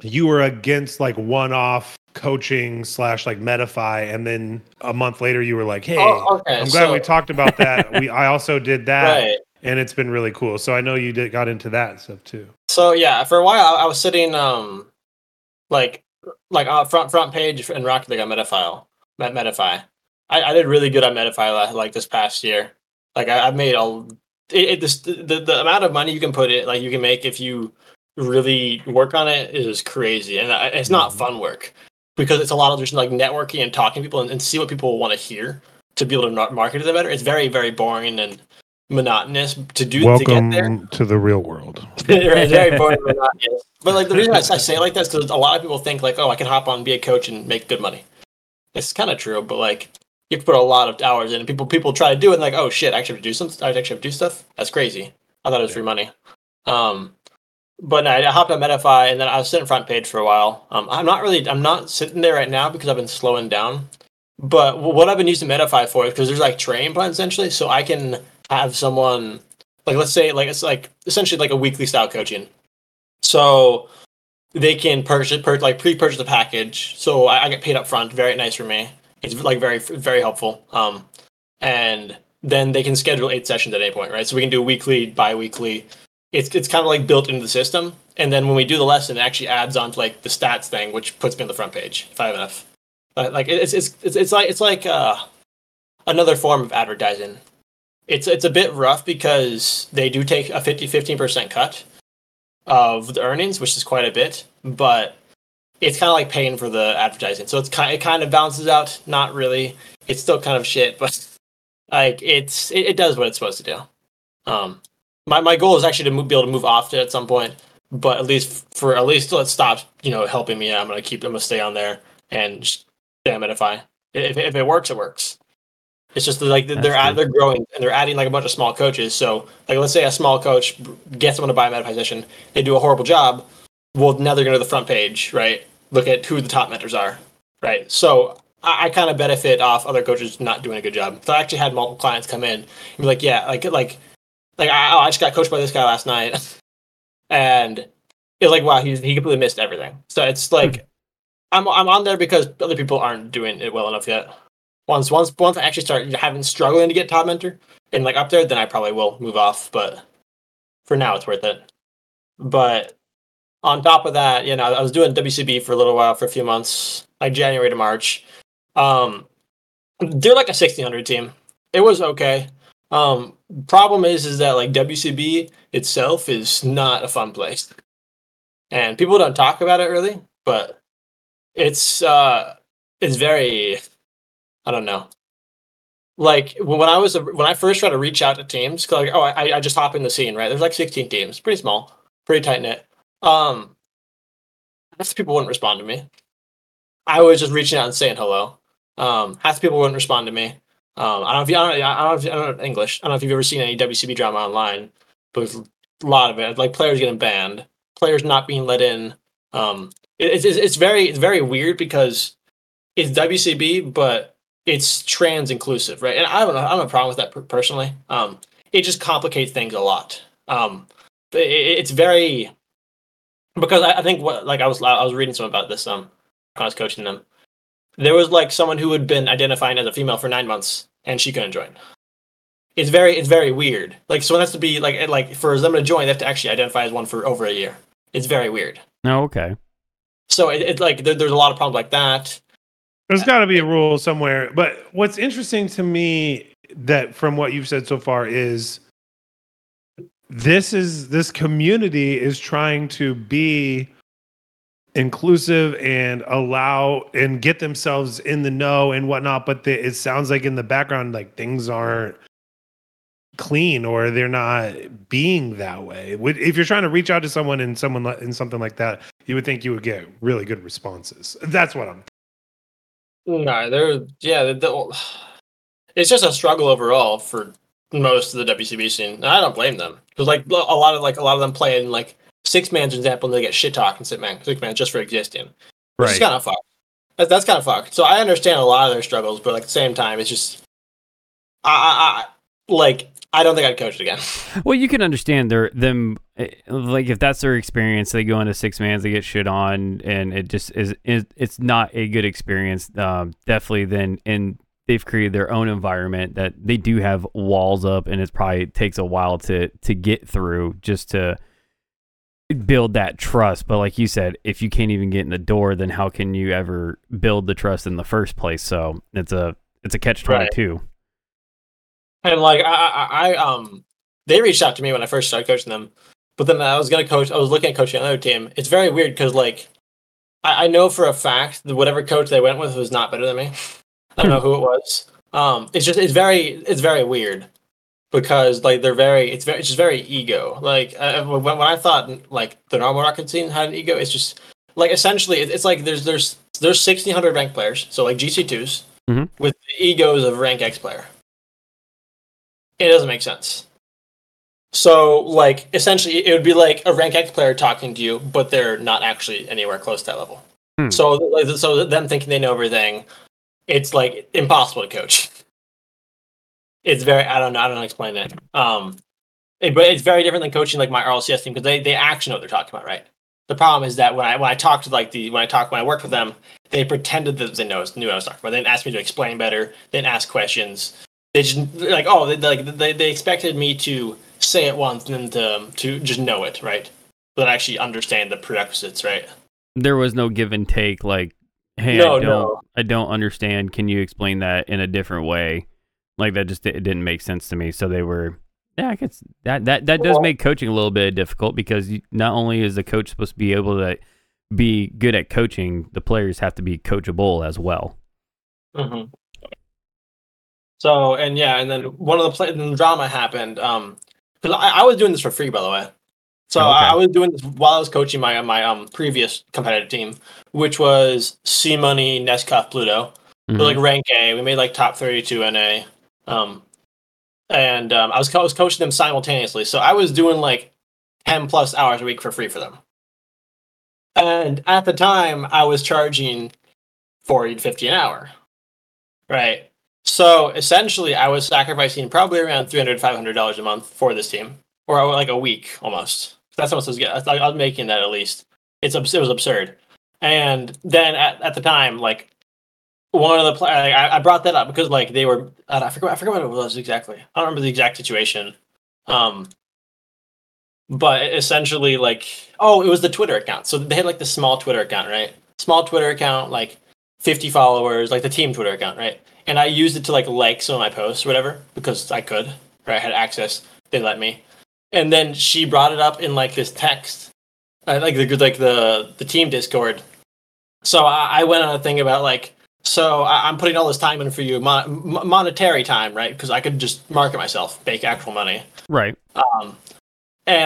You were against like one-off coaching / like Metafy, and then a month later you were like, "Hey, I'm glad we talked about that. I also did that, right. And it's been really cool." So I know you got into that stuff too. So yeah, for a while I was sitting front page and Rocket League on Metafy. I did really good on Metafy like this past year. Like I made the amount of money you can put it, like you can make if you really work on it is crazy, and it's not fun work because it's a lot of just like networking and talking to people and see what people want to hear to be able to market to them better. It's very, very boring and monotonous to do. Welcome to get there to the real world. Right, very boring, and monotonous. But like the reason I say it like that is because a lot of people think like, oh, I can hop on, be a coach, and make good money. It's kind of true, but like you have to put a lot of hours in. And people try to do it and like, oh shit, I actually have to do something. I actually have to do stuff. That's crazy. I thought it was free money. But I hopped on Metafy, and then I was sitting front page for a while. I'm not sitting there right now because I've been slowing down. But what I've been using Metafy for is because there's like training plans essentially, so I can have someone like, let's say like it's like essentially like a weekly style coaching, so they can pre-purchase the package. So I get paid up front, very nice for me. It's like very very helpful. And then they can schedule 8 sessions at any point, right? So we can do weekly, bi-weekly. It's kind of like built into the system, and then when we do the lesson, it actually adds on to like the stats thing, which puts me on the front page if I have enough. Like it's like another form of advertising, it's a bit rough because they do take a 15% cut of the earnings, which is quite a bit, but it's kind of like paying for the advertising. So it kind of balances out. Not really. It's still kind of shit, but like it does what it's supposed to do. My goal is actually to be able to move off it at some point, but at least till it stops, you know, helping me. I'm gonna stay on there and damn it if it works, it works. It's just like they're growing and they're adding like a bunch of small coaches. So like let's say a small coach gets someone to buy a Metafy session, they do a horrible job. Well, now they're going to the front page, right? Look at who the top mentors are, right? So I kind of benefit off other coaches not doing a good job. So I actually had multiple clients come in and be like, yeah, I just got coached by this guy last night. And it's like, wow, he completely missed everything. So it's like, I'm on there because other people aren't doing it well enough yet. Once I actually start having struggling to get top mentor and like up there, then I probably will move off. But for now, it's worth it. But on top of that, you know, I was doing WCB for a little while, for a few months, like January to March. They're like a 1600 team. It was okay. Problem is that like WCB itself is not a fun place, and people don't talk about it really. But it's very, I don't know. Like when I first tried to reach out to teams, 'cause like I just hop in the scene, right? There's like 16 teams, pretty small, pretty tight knit. Half the people wouldn't respond to me. I was just reaching out and saying hello. Half the people wouldn't respond to me. I don't know if you've ever seen any WCB drama online, but a lot of it, like players getting banned, players not being let in. It's very weird because it's WCB, but it's trans inclusive, right? And I don't know, I don't have a problem with that personally. It just complicates things a lot. It's very. Because I think I was reading some about this when I was coaching them. There was like someone who had been identifying as a female for 9 months and she couldn't join. It's very weird. Like someone has to be like for them to join, they have to actually identify as one for over a year. It's very weird. Oh, okay. So it's like there's a lot of problems like that. There's got to be a rule somewhere. But what's interesting to me that from what you've said so far is. This community is trying to be inclusive and allow and get themselves in the know and whatnot, but it sounds like in the background, like things aren't clean or they're not being that way. If you're trying to reach out to someone in something like that, you would think you would get really good responses. That's what I'm thinking. No, it's just a struggle overall for most of the WCB scene. And I don't blame them. Because a lot of them play in like six man's example, and they get shit talked and six man just for existing. Right. It's kind of fucked. That's kind of fucked. So I understand a lot of their struggles, but like at the same time, it's just I don't think I'd coach it again. Well, you can understand them like if that's their experience, they go into six man's, they get shit on, and it just is it's not a good experience. Definitely then in. They've created their own environment that they do have walls up, and it's probably takes a while to get through just to build that trust. But like you said, if you can't even get in the door, then how can you ever build the trust in the first place? So it's a catch-22. And like I they reached out to me when I first started coaching them, but then I was looking at coaching another team. It's very weird because like I know for a fact that whatever coach they went with was not better than me. I don't know who it was. It's very weird because like it's just very ego. Like when I thought like the normal Rocket scene had an ego, it's just like essentially it's like there's 1,600 ranked players, so like GC2s with the egos of rank X player. It doesn't make sense. So like essentially it would be like a rank X player talking to you, but they're not actually anywhere close to that level. So them thinking they know everything. It's like impossible to coach. It's very I don't know how to explain it. But it's very different than coaching like my RLCS team because they actually know what they're talking about, right? The problem is that when I worked with them, they pretended that they knew what I was talking about. They didn't ask me to explain better. They didn't ask questions. They just like they expected me to say it once and then to just know it, right? But actually understand the prerequisites, right? There was no give and take like. Hey, I don't understand. Can you explain that in a different way? Like that just it didn't make sense to me. So they were, yeah, I guess that does make coaching a little bit difficult, because not only is the coach supposed to be able to be good at coaching, the players have to be coachable as well. Mm-hmm. So, and yeah, and then one of the the drama happened. Because I was doing this for free, by the way. So okay. I was doing this while I was coaching my previous competitive team, which was C-Money, Nescuff, Pluto. Mm-hmm. So like rank A, we made like top 32 NA. I was coaching them simultaneously. So I was doing like 10 plus hours a week for free for them. And at the time, I was charging $40 to $50 an hour. Right. So essentially, I was sacrificing probably around $300, $500 a month for this team, or like a week almost. That's almost as good. I was making that at least. It was absurd. And then at the time, like, one of the players, I brought that up because like they were, I forget what it was exactly. I don't remember the exact situation. But essentially like, oh, it was the Twitter account. So they had like the small Twitter account, right? Small Twitter account, like 50 followers, like the team Twitter account, right? And I used it to like some of my posts or whatever, because I could, or I had access. They let me. And then she brought it up in like this text, like the team Discord. So I went on a thing about like, so I'm putting all this time in for you, monetary time, right? Because I could just market myself, make actual money, right? And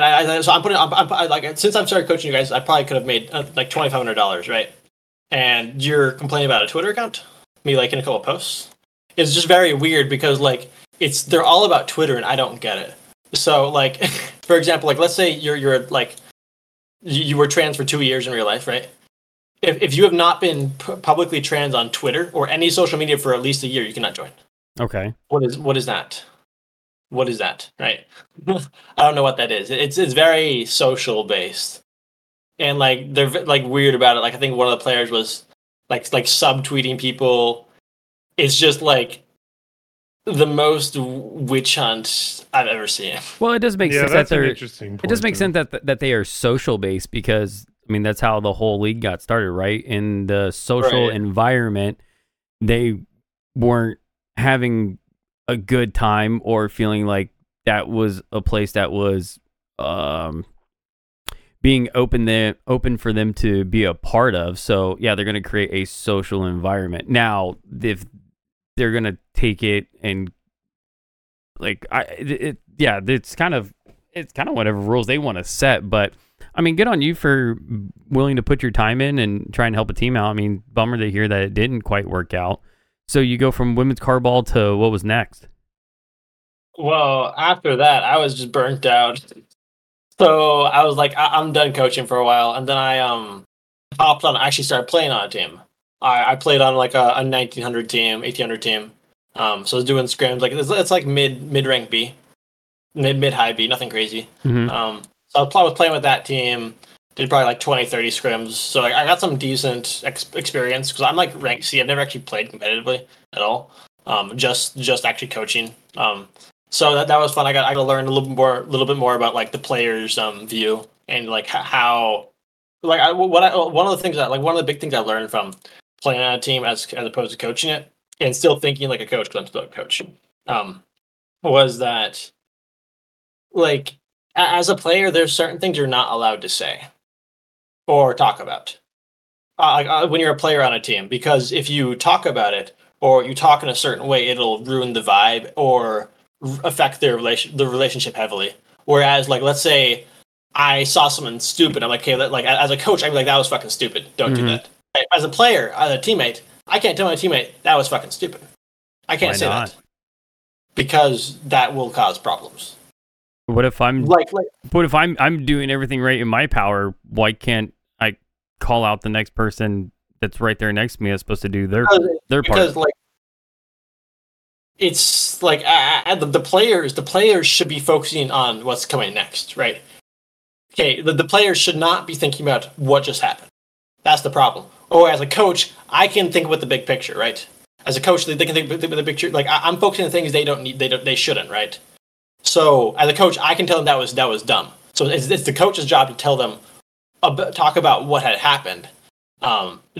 I'm since I've started coaching you guys, I probably could have made like $2,500, right? And you're complaining about a Twitter account, me like in a couple of posts. It's just very weird because like they're all about Twitter, and I don't get it. So like, for example, like let's say you're like you were trans for 2 years in real life, right? If you have not been publicly trans on Twitter or any social media for at least a year, you cannot join. Okay. What is that? What is that? Right. I don't know what that is. It's very social based, and like they're like weird about it. Like I think one of the players was like subtweeting people. It's just like the most witch hunt I've ever seen. Well, it does make sense that they're interesting. It does make sense that they are social based, because I mean, that's how the whole league got started, right? In the social environment, they weren't having a good time or feeling like that was a place that was being open for them to be a part of. So, yeah, they're going to create a social environment. Now, if they're going to take it and like, it's kind of whatever rules they want to set, but I mean, good on you for willing to put your time in and try and help a team out. I mean, bummer to hear that it didn't quite work out. So you go from women's carball to what was next? Well, after that, I was just burnt out. So I was like, I'm done coaching for a while. And then I hopped on, I actually started playing on a team. I played on like a 1900 team, 1800 team. So I was doing scrims. Like it's like mid-rank B, mid-high B, nothing crazy. Mm-hmm. So I was playing with that team, did probably like 20, 30 scrims. So like I got some decent experience because I'm like ranked C. I've never actually played competitively at all, just actually coaching. So that was fun. I got to learn a little bit more about like the players' view and like how like one of the big things I learned from playing on a team as opposed to coaching it and still thinking like a coach because I'm still a coach was that like. As a player, there's certain things you're not allowed to say or talk about when you're a player on a team, because if you talk about it or you talk in a certain way, it'll ruin the vibe or affect the relationship heavily. Whereas, like, let's say I saw someone stupid, I'm like, okay, like as a coach, I'd be like, that was fucking stupid. Don't do that. As a player, as a teammate, I can't tell my teammate that was fucking stupid. I can't say that because that will cause problems. What if I'm like what if I'm doing everything right in my power? Why can't I call out the next person that's right there next to me that's supposed to do their part? Because like it's like the players should be focusing on what's coming next, right? Okay, the players should not be thinking about what just happened. That's the problem. Or as a coach, I can think with the big picture, right? As a coach, they can think with the big picture. Like I'm focusing on things they don't need, they shouldn't, right? So as a coach, I can tell them that was dumb. So it's the coach's job to tell them, talk about what had happened,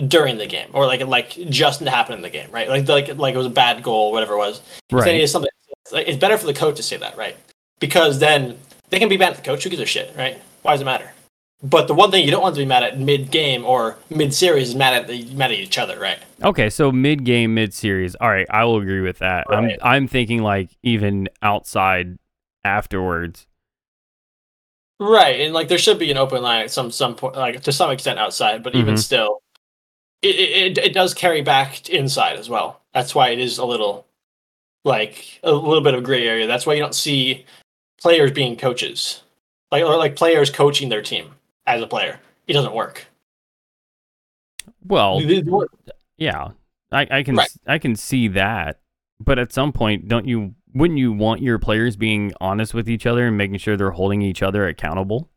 during the game, or like just happened in the game, right? Like it was a bad goal, whatever it was. Right. Then it's something. It's better for the coach to say that, right? Because then they can be mad at the coach. Who gives a shit, right? Why does it matter? But the one thing you don't want to be mad at mid-game or mid-series is mad at each other, right? Okay, so mid-game, mid-series. All right, I will agree with that. Right. I'm thinking like even outside afterwards. Right, and like there should be an open line at some point, like to some extent outside, but even still, it does carry back inside as well. That's why it is a little bit of gray area. That's why you don't see players being coaches, or players coaching their team as a player. It doesn't work. Well, yeah, I can see that, but at some point, wouldn't you want your players being honest with each other and making sure they're holding each other accountable?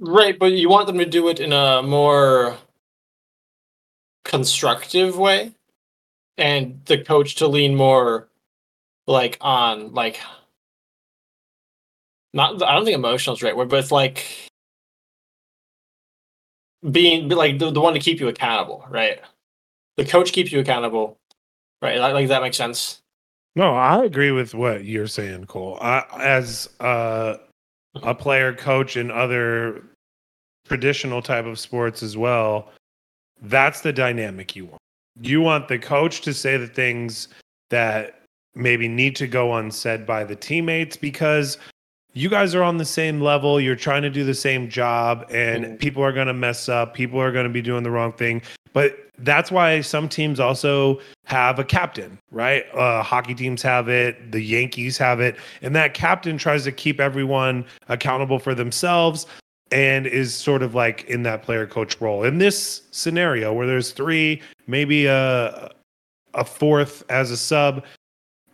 Right, but you want them to do it in a more constructive way, and the coach to lean more on not, I don't think emotional is the right word, but it's like being like the one to keep you accountable, right? The coach keeps you accountable. Right, like that makes sense. No, I agree with what you're saying, Cole. As a player coach in other traditional type of sports as well, that's the dynamic you want. You want the coach to say the things that maybe need to go unsaid by the teammates because you guys are on the same level, you're trying to do the same job, and people are going to mess up, people are going to be doing the wrong thing. But that's why some teams also have a captain, right? Hockey teams have it. The Yankees have it. And that captain tries to keep everyone accountable for themselves and is sort of like in that player coach role. In this scenario where there's three, maybe a fourth as a sub,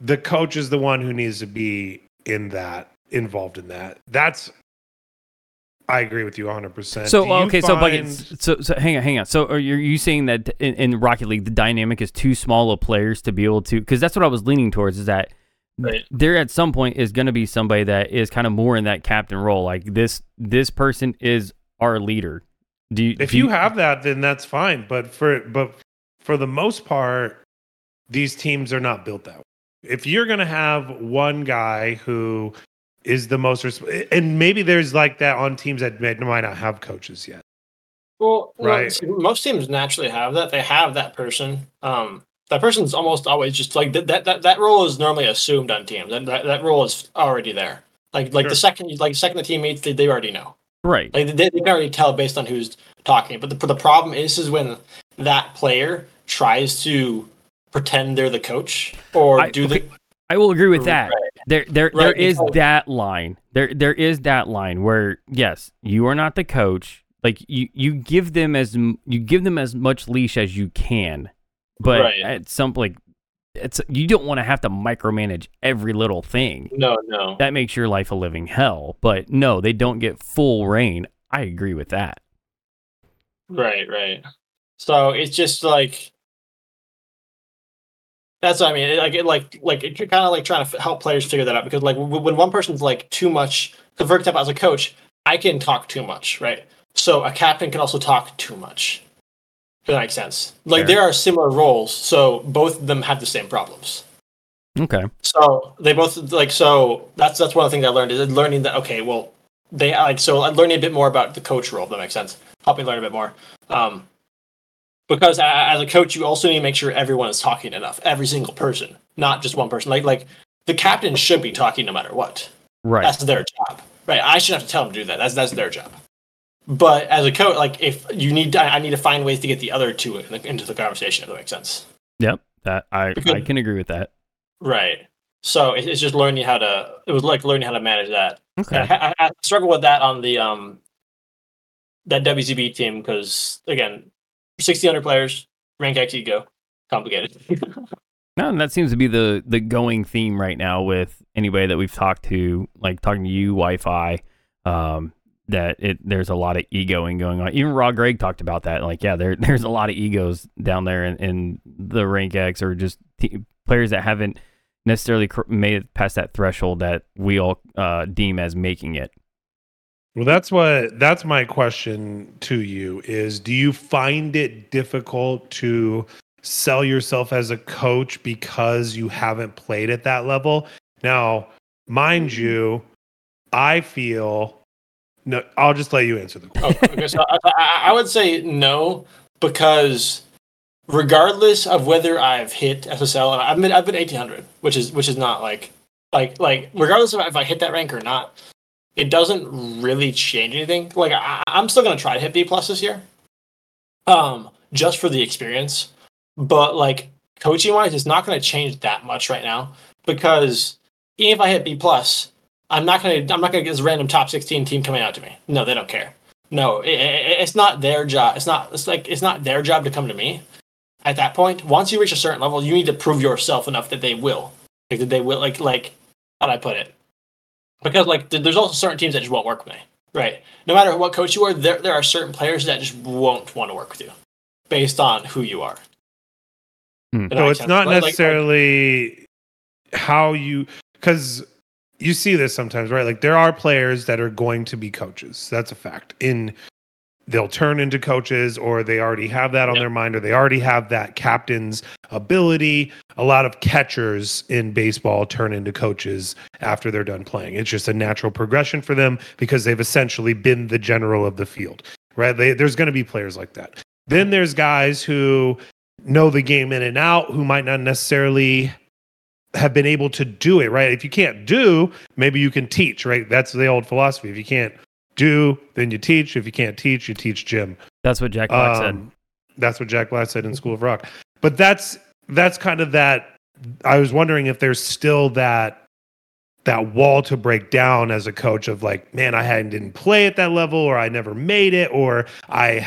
the coach is the one who needs to be involved in that. I agree with you 100%. So hang on. So are you saying that in Rocket League the dynamic is too small of players to be able to? Because that's what I was leaning towards, is that there at some point is going to be somebody that is kind of more in that captain role. Like this person is our leader. If you have that, then that's fine. But for the most part, these teams are not built that way. If you're going to have one guy who is the most, and maybe there's like that on teams that might not have coaches yet. Well, right. Most teams naturally have that. They have that person. That person's almost always just like that role is normally assumed on teams. That role is already there. Sure. the second the team meets, they already know. Right. They can already tell based on who's talking. But the problem is when that player tries to pretend they're the coach I will agree with that. Right. There is that line. There is that line where yes, you are not the coach. Like you give them as much leash as you can, but at some you don't want to have to micromanage every little thing. No, that makes your life a living hell. But no, they don't get full reign. I agree with that. Right. So it's just like. That's what I mean. It's kind of like trying to help players figure that out because, like, when one person's like too much. For example, as a coach, I can talk too much, right? So a captain can also talk too much. If that makes sense. Like there are similar roles, so both of them have the same problems. Okay. So they both that's one of the things I learned is learning that I'm learning a bit more about the coach role. If that makes sense. Help me learn a bit more. Because as a coach, you also need to make sure everyone is talking enough. Every single person, not just one person. Like the captain should be talking no matter what. Right. That's their job. Right. I shouldn't have to tell them to do that. That's their job. But as a coach, like if you need, I need to find ways to get the other two into the conversation. If that makes sense. Yep. I can agree with that. Right. So it's just learning how to. It was like learning how to manage that. Okay. I struggled with that on the that WCB team because again. 1,600 players, rank X ego, complicated. No, and that seems to be the going theme right now with anybody that we've talked to, like talking to you, Wi-Fi, there's a lot of egoing going on. Even Raw Greg talked about that. Like, yeah, there's a lot of egos down there in the rank X or just players that haven't necessarily made it past that threshold that we all deem as making it. Well, that's my question to you is, do you find it difficult to sell yourself as a coach because you haven't played at that level? Now, mind you, I feel no. I'll just let you answer the question. Okay, so I would say no, because regardless of whether I've hit SSL, I've been 1800, which is not like regardless of if I hit that rank or not, it doesn't really change anything. Like I'm still gonna try to hit B+ this year, just for the experience. But like coaching wise, it's not gonna change that much right now because even if I hit B+, I'm not gonna get this random top 16 team coming out to me. No, they don't care. No, it's not their job. It's not their job to come to me. At that point, once you reach a certain level, you need to prove yourself enough that they will. Like that they will. Like how'd I put it? Because like there's also certain teams that just won't work with me, right? No matter what coach you are, there are certain players that just won't want to work with you, based on who you are. Hmm. So it's not necessarily how you, because you see this sometimes, right? Like there are players that are going to be coaches. That's a fact. They'll turn into coaches, or they already have that on their mind, or they already have that captain's ability. A lot of catchers in baseball turn into coaches after they're done playing. It's just a natural progression for them because they've essentially been the general of the field, right? There's going to be players like that. Then there's guys who know the game in and out who might not necessarily have been able to do it, right? If you can't do, maybe you can teach, right? That's the old philosophy. If you can't do, then you teach. If you can't teach, you teach gym. That's what Jack Black said. That's what Jack Black said in School of Rock. But that's kind of that. I was wondering if there's still that wall to break down as a coach of like, man, I didn't play at that level, or I never made it, or I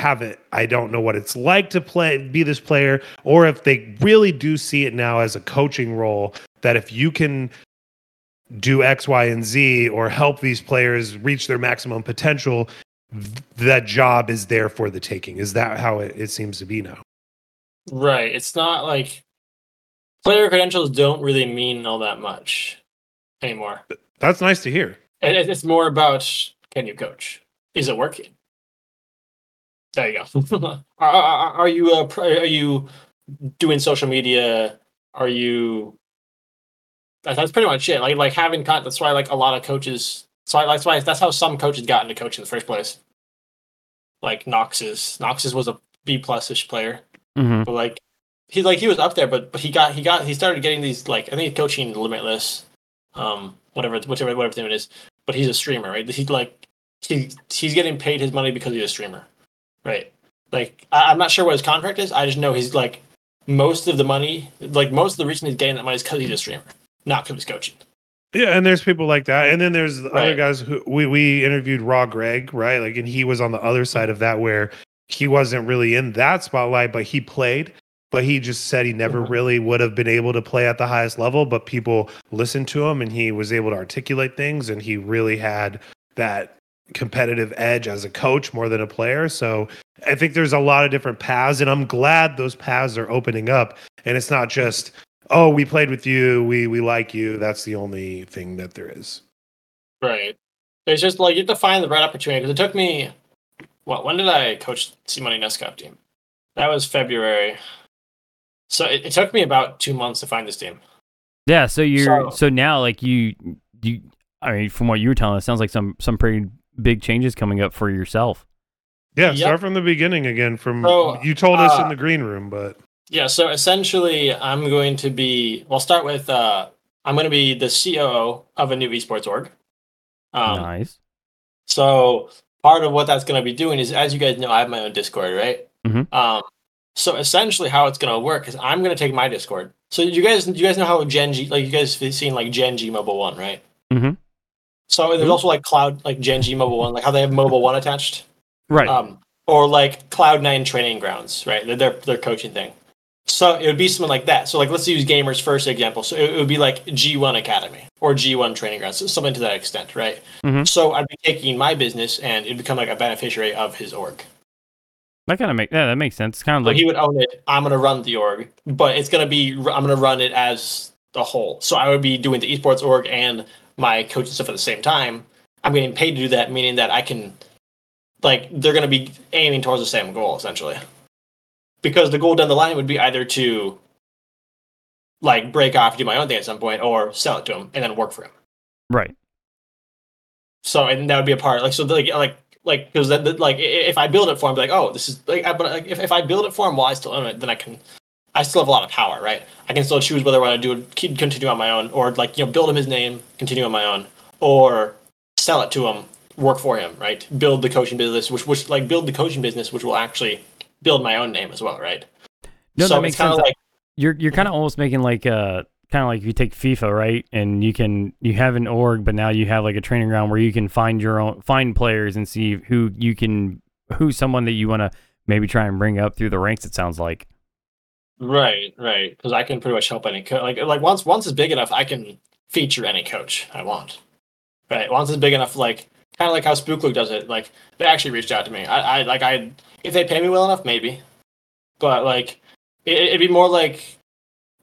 don't know what it's like to be this player, or if they really do see it now as a coaching role, that if you can do X, Y, and Z, or help these players reach their maximum potential, that job is there for the taking. Is that how it seems to be now? Right. It's not like player credentials don't really mean all that much anymore. That's nice to hear. And it's more about, can you coach? Is it working? There you go. Are you doing social media? Are you... That's pretty much it. Like having content. That's why like a lot of coaches. That's how some coaches got into coaching in the first place. Like Knox's was a B+-ish player, but like he was up there, but he started getting these, like, I think he's coaching Limitless, whatever thing it is. But he's a streamer, right? He's getting paid his money because he's a streamer, right? Like I'm not sure what his contract is. I just know he's like most of the money, like most of the reason he's getting that money is because he's a streamer. Not because coaching. Yeah, and there's people like that, and then there's other guys who we interviewed, Raw Greg, right? Like, and he was on the other side of that where he wasn't really in that spotlight, but he played. But he just said he never really would have been able to play at the highest level, but people listened to him, and he was able to articulate things, and he really had that competitive edge as a coach more than a player. So I think there's a lot of different paths, and I'm glad those paths are opening up, and it's not just, oh, we played with you, we like you, that's the only thing that there is. Right. It's just like you have to find the right opportunity. Because it took me, when did I coach C-Money NESCOP team? That was February. So it took me about 2 months to find this team. Yeah, so so now, like, you I mean, from what you were telling us, it sounds like some pretty big changes coming up for yourself. Yeah, yep. Start from the beginning again. You told us in the green room, but... Yeah, so essentially, I'm going to be the COO of a new esports org. Nice. So part of what that's going to be doing is, as you guys know, I have my own Discord, right? Mm-hmm. So essentially, how it's going to work is I'm going to take my Discord. So you guys know how Gen-G, like you guys have seen like Gen-G Mobile One, right? Mm-hmm. So there's also like Cloud, like Gen-G Mobile One, like how they have Mobile One attached, right? Or like Cloud9 Training Grounds, right? Their coaching thing. So it would be something like that. So like, let's use gamers first example. So it would be like G1 Academy or G1 Training Grounds, so something to that extent, right? Mm-hmm. So I'd be taking my business and it'd become like a beneficiary of his org. That makes sense. It's kind of like, he would own it. I'm going to run the org, but I'm going to run it as a whole. So I would be doing the esports org and my coaching stuff at the same time. I'm getting paid to do that, meaning that I can, like, they're going to be aiming towards the same goal, essentially. Because the goal down the line would be either to, like, break off, do my own thing at some point, or sell it to him and then work for him. Right. So, and that would be a part, like, so, like, because that, like, if I build it for him, be like, oh, this is, like, but like, if I build it for him while I still own it, then I still have a lot of power, right? I can still choose whether I want to do it, continue on my own, or, like, you know, build him his name, continue on my own, or sell it to him, work for him, right? Build the coaching business, which will actually build my own name as well, right? No, so that makes sense. Like, you're kind of almost making like a, kind of like you take FIFA, right? And you have an org, but now you have like a training ground where you can find players and see who's someone that you want to maybe try and bring up through the ranks. It sounds like. Right. Because I can pretty much help any coach. Like once it's big enough, I can feature any coach I want. Right. Once it's big enough, like kind of like how Spook Luke does it. Like they actually reached out to me. I if they pay me well enough, maybe. But like it'd be more like.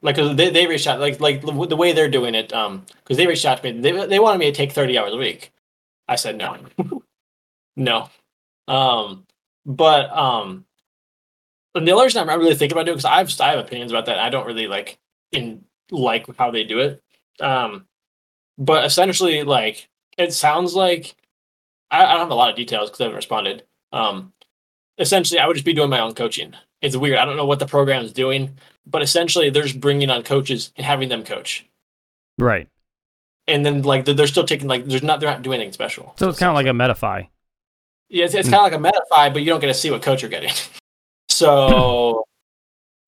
Like, cause they reached out, like the way they're doing it, because they reached out to me, they wanted me to take 30 hours a week. I said no. But and the other reason I'm not really thinking about doing, because I have opinions about that. I don't really like how they do it. But essentially, like it sounds like I don't have a lot of details because I haven't responded. Essentially, I would just be doing my own coaching. It's weird. I don't know what the program is doing, but essentially they're just bringing on coaches and having them coach. Right. And then like they're still taking like they're not doing anything special. So it's kind of like a Metafy. Yeah, it's kind of like a Metafy, but you don't get to see what coach you're getting. So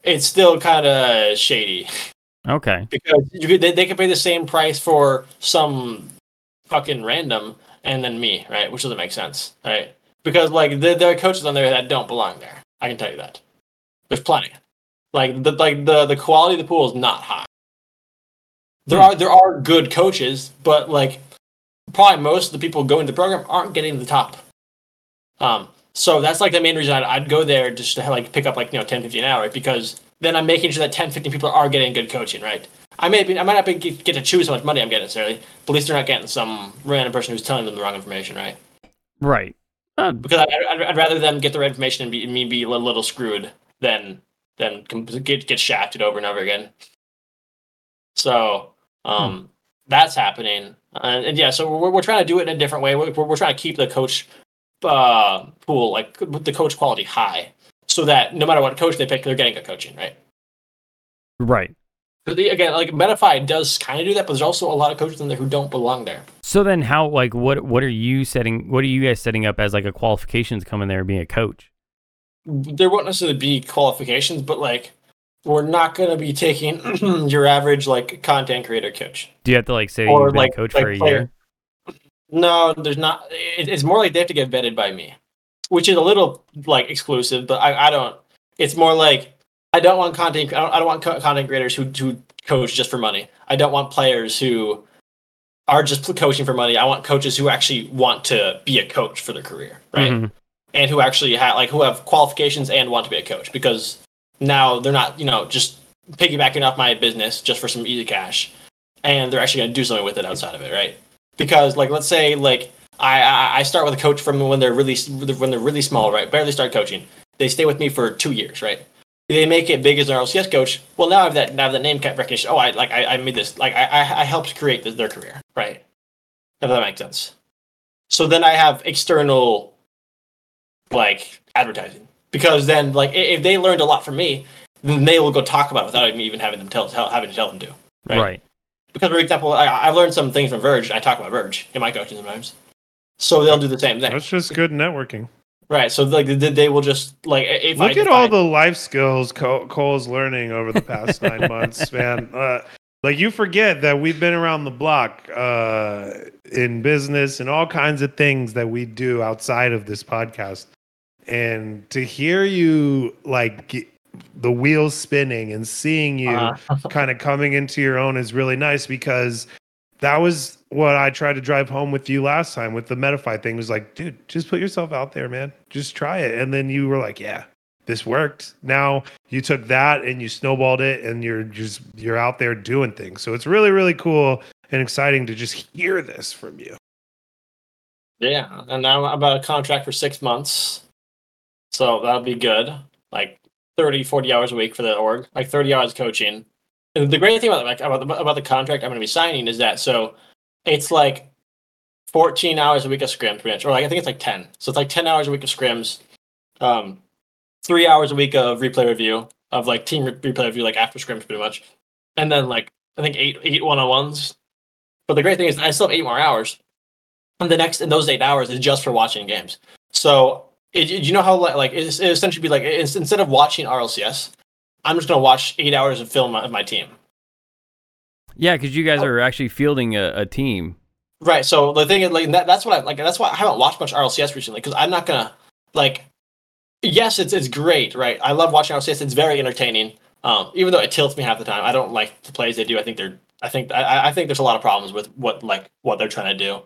it's still kind of shady. Okay. Because they can pay the same price for some fucking random and then me, right? Which doesn't make sense, right? Because like there are coaches on there that don't belong there. I can tell you that. There's plenty. Like the quality of the pool is not high. There are good coaches, but like probably most of the people going to the program aren't getting to the top. So that's like the main reason I'd go there just to like pick up like 10-15 an hour, right? Because then I'm making sure that 10-15 people are getting good coaching, right? I might not get to choose how much money I'm getting necessarily, but at least they're not getting some random person who's telling them the wrong information, right? Right. Because I'd rather them get the right information and be a little screwed than get shafted over and over again. So that's happening, and yeah. So we're trying to do it in a different way. We're trying to keep the coach pool like the coach quality high, so that no matter what coach they pick, they're getting good coaching, right? Right. Again, like Metafy does kind of do that, but there's also a lot of coaches in there who don't belong there. So then, how like what are you setting? What are you guys setting up as like a qualifications coming there being a coach? There won't necessarily be qualifications, but like we're not going to be taking your average like content creator coach. Do you have to like say or, you've been like, a coach like for a player. Year? No, there's not. It's more like they have to get vetted by me, which is a little like exclusive, but I don't. It's more like. I don't want content creators who coach just for money. I don't want players who are just coaching for money. I want coaches who actually want to be a coach for their career, right? Mm-hmm. And who actually have qualifications and want to be a coach, because now they're not just piggybacking off my business just for some easy cash, and they're actually going to do something with it outside of it, right? Because like let's say like I start with a coach from when they're really small, right? Barely start coaching. They stay with me for 2 years, right? They make it big as an LCS coach. Well, now I have that. Now I have that name recognition. Oh, I made this. Like I helped create their career, right? If that makes sense. So then I have external, like advertising, because then like if they learned a lot from me, then they will go talk about it without me even having them having to tell them to. Right. Because for example, I learned some things from Verge. I talk about Verge in my coaching sometimes. So they'll do the same thing. That's just good networking. Right, so like they will just like if look at all the life skills Cole's learning over the past 9 months, man. Like you forget that we've been around the block in business and all kinds of things that we do outside of this podcast, and to hear you like get the wheels spinning and seeing you kind of coming into your own is really nice, because that was what I tried to drive home with you last time with the Metafy thing. It was like, dude, just put yourself out there, man. Just try it. And then you were like, yeah, this worked. Now you took that and you snowballed it, and you're out there doing things. So it's really, really cool and exciting to just hear this from you. Yeah, and now I'm about a contract for 6 months. So that'll be good. Like 30, 40 hours a week for the org. Like 30 hours coaching. And the great thing about the contract I'm going to be signing is that, so it's like 14 hours a week of scrims, pretty much. Or like, I think it's like 10. So it's like 10 hours a week of scrims. 3 hours a week of replay review, of like team replay review, like after scrims pretty much. And then like, I think eight one-on-ones. But the great thing is I still have 8 more hours. And the next, in those 8 hours, is just for watching games. So you know how like it essentially be like, instead of watching RLCS, I'm just gonna watch 8 hours of film of my team. Yeah, because you guys are actually fielding a team, right? So the thing is, like that's what I like. That's why I haven't watched much RLCS recently, because I'm not gonna like. Yes, it's great, right? I love watching RLCS. It's very entertaining. Even though it tilts me half the time, I don't like the plays they do. I think there's a lot of problems with what they're trying to do.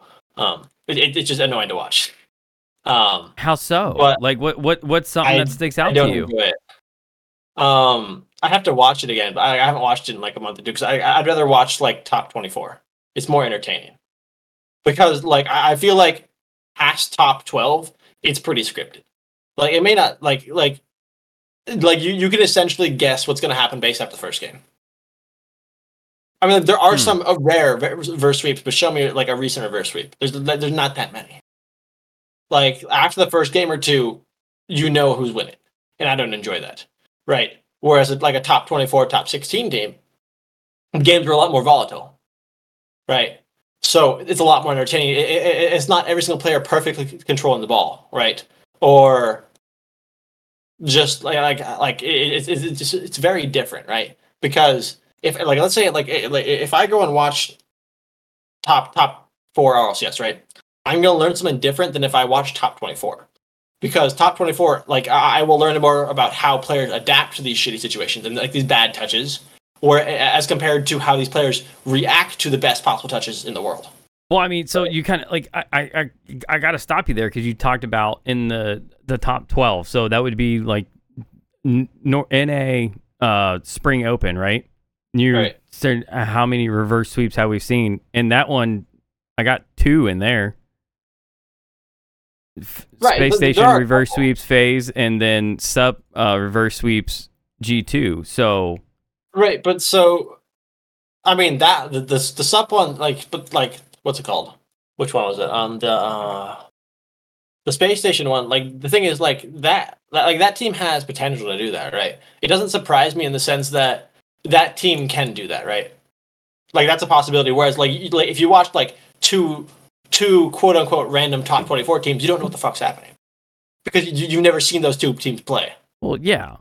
It's just annoying to watch. How so? But like what's something that sticks out to you? I have to watch it again, but I haven't watched it in like a month or two, because I'd rather watch like top 24. It's more entertaining, because like I feel like past top 12, it's pretty scripted. Like it may not like you can essentially guess what's going to happen based off the first game. I mean, there are some rare reverse sweeps, but show me like a recent reverse sweep. There's not that many. Like after the first game or two, you know who's winning, and I don't enjoy that. Right. Whereas like a top 24, top 16 team, games are a lot more volatile. Right. So it's a lot more entertaining. It's not every single player perfectly controlling the ball. Right. Or just it's very different. Right. Because if like, let's say like if I go and watch top 4 RLCS, right, I'm going to learn something different than if I watch top 24. Because top 24, like, I will learn more about how players adapt to these shitty situations and, like, these bad touches, or as compared to how these players react to the best possible touches in the world. Well, I mean, so you kind of, like, I got to stop you there, because you talked about in the top 12. So that would be, like, NA Spring Open, right? Right. Said how many reverse sweeps have we seen? And that one, I got 2 in there. Right, Spacestation reverse sweeps phase, and then SUP reverse sweeps G2. So right, but so I mean that the SUP one, like, but like what's it called? Which one was it? The Spacestation one. Like the thing is, like that team has potential to do that, right? It doesn't surprise me in the sense that that team can do that, right? Like that's a possibility. Whereas like if you watched like two quote-unquote random top 24 teams, you don't know what the fuck's happening, because you've never seen those two teams play. Well, yeah.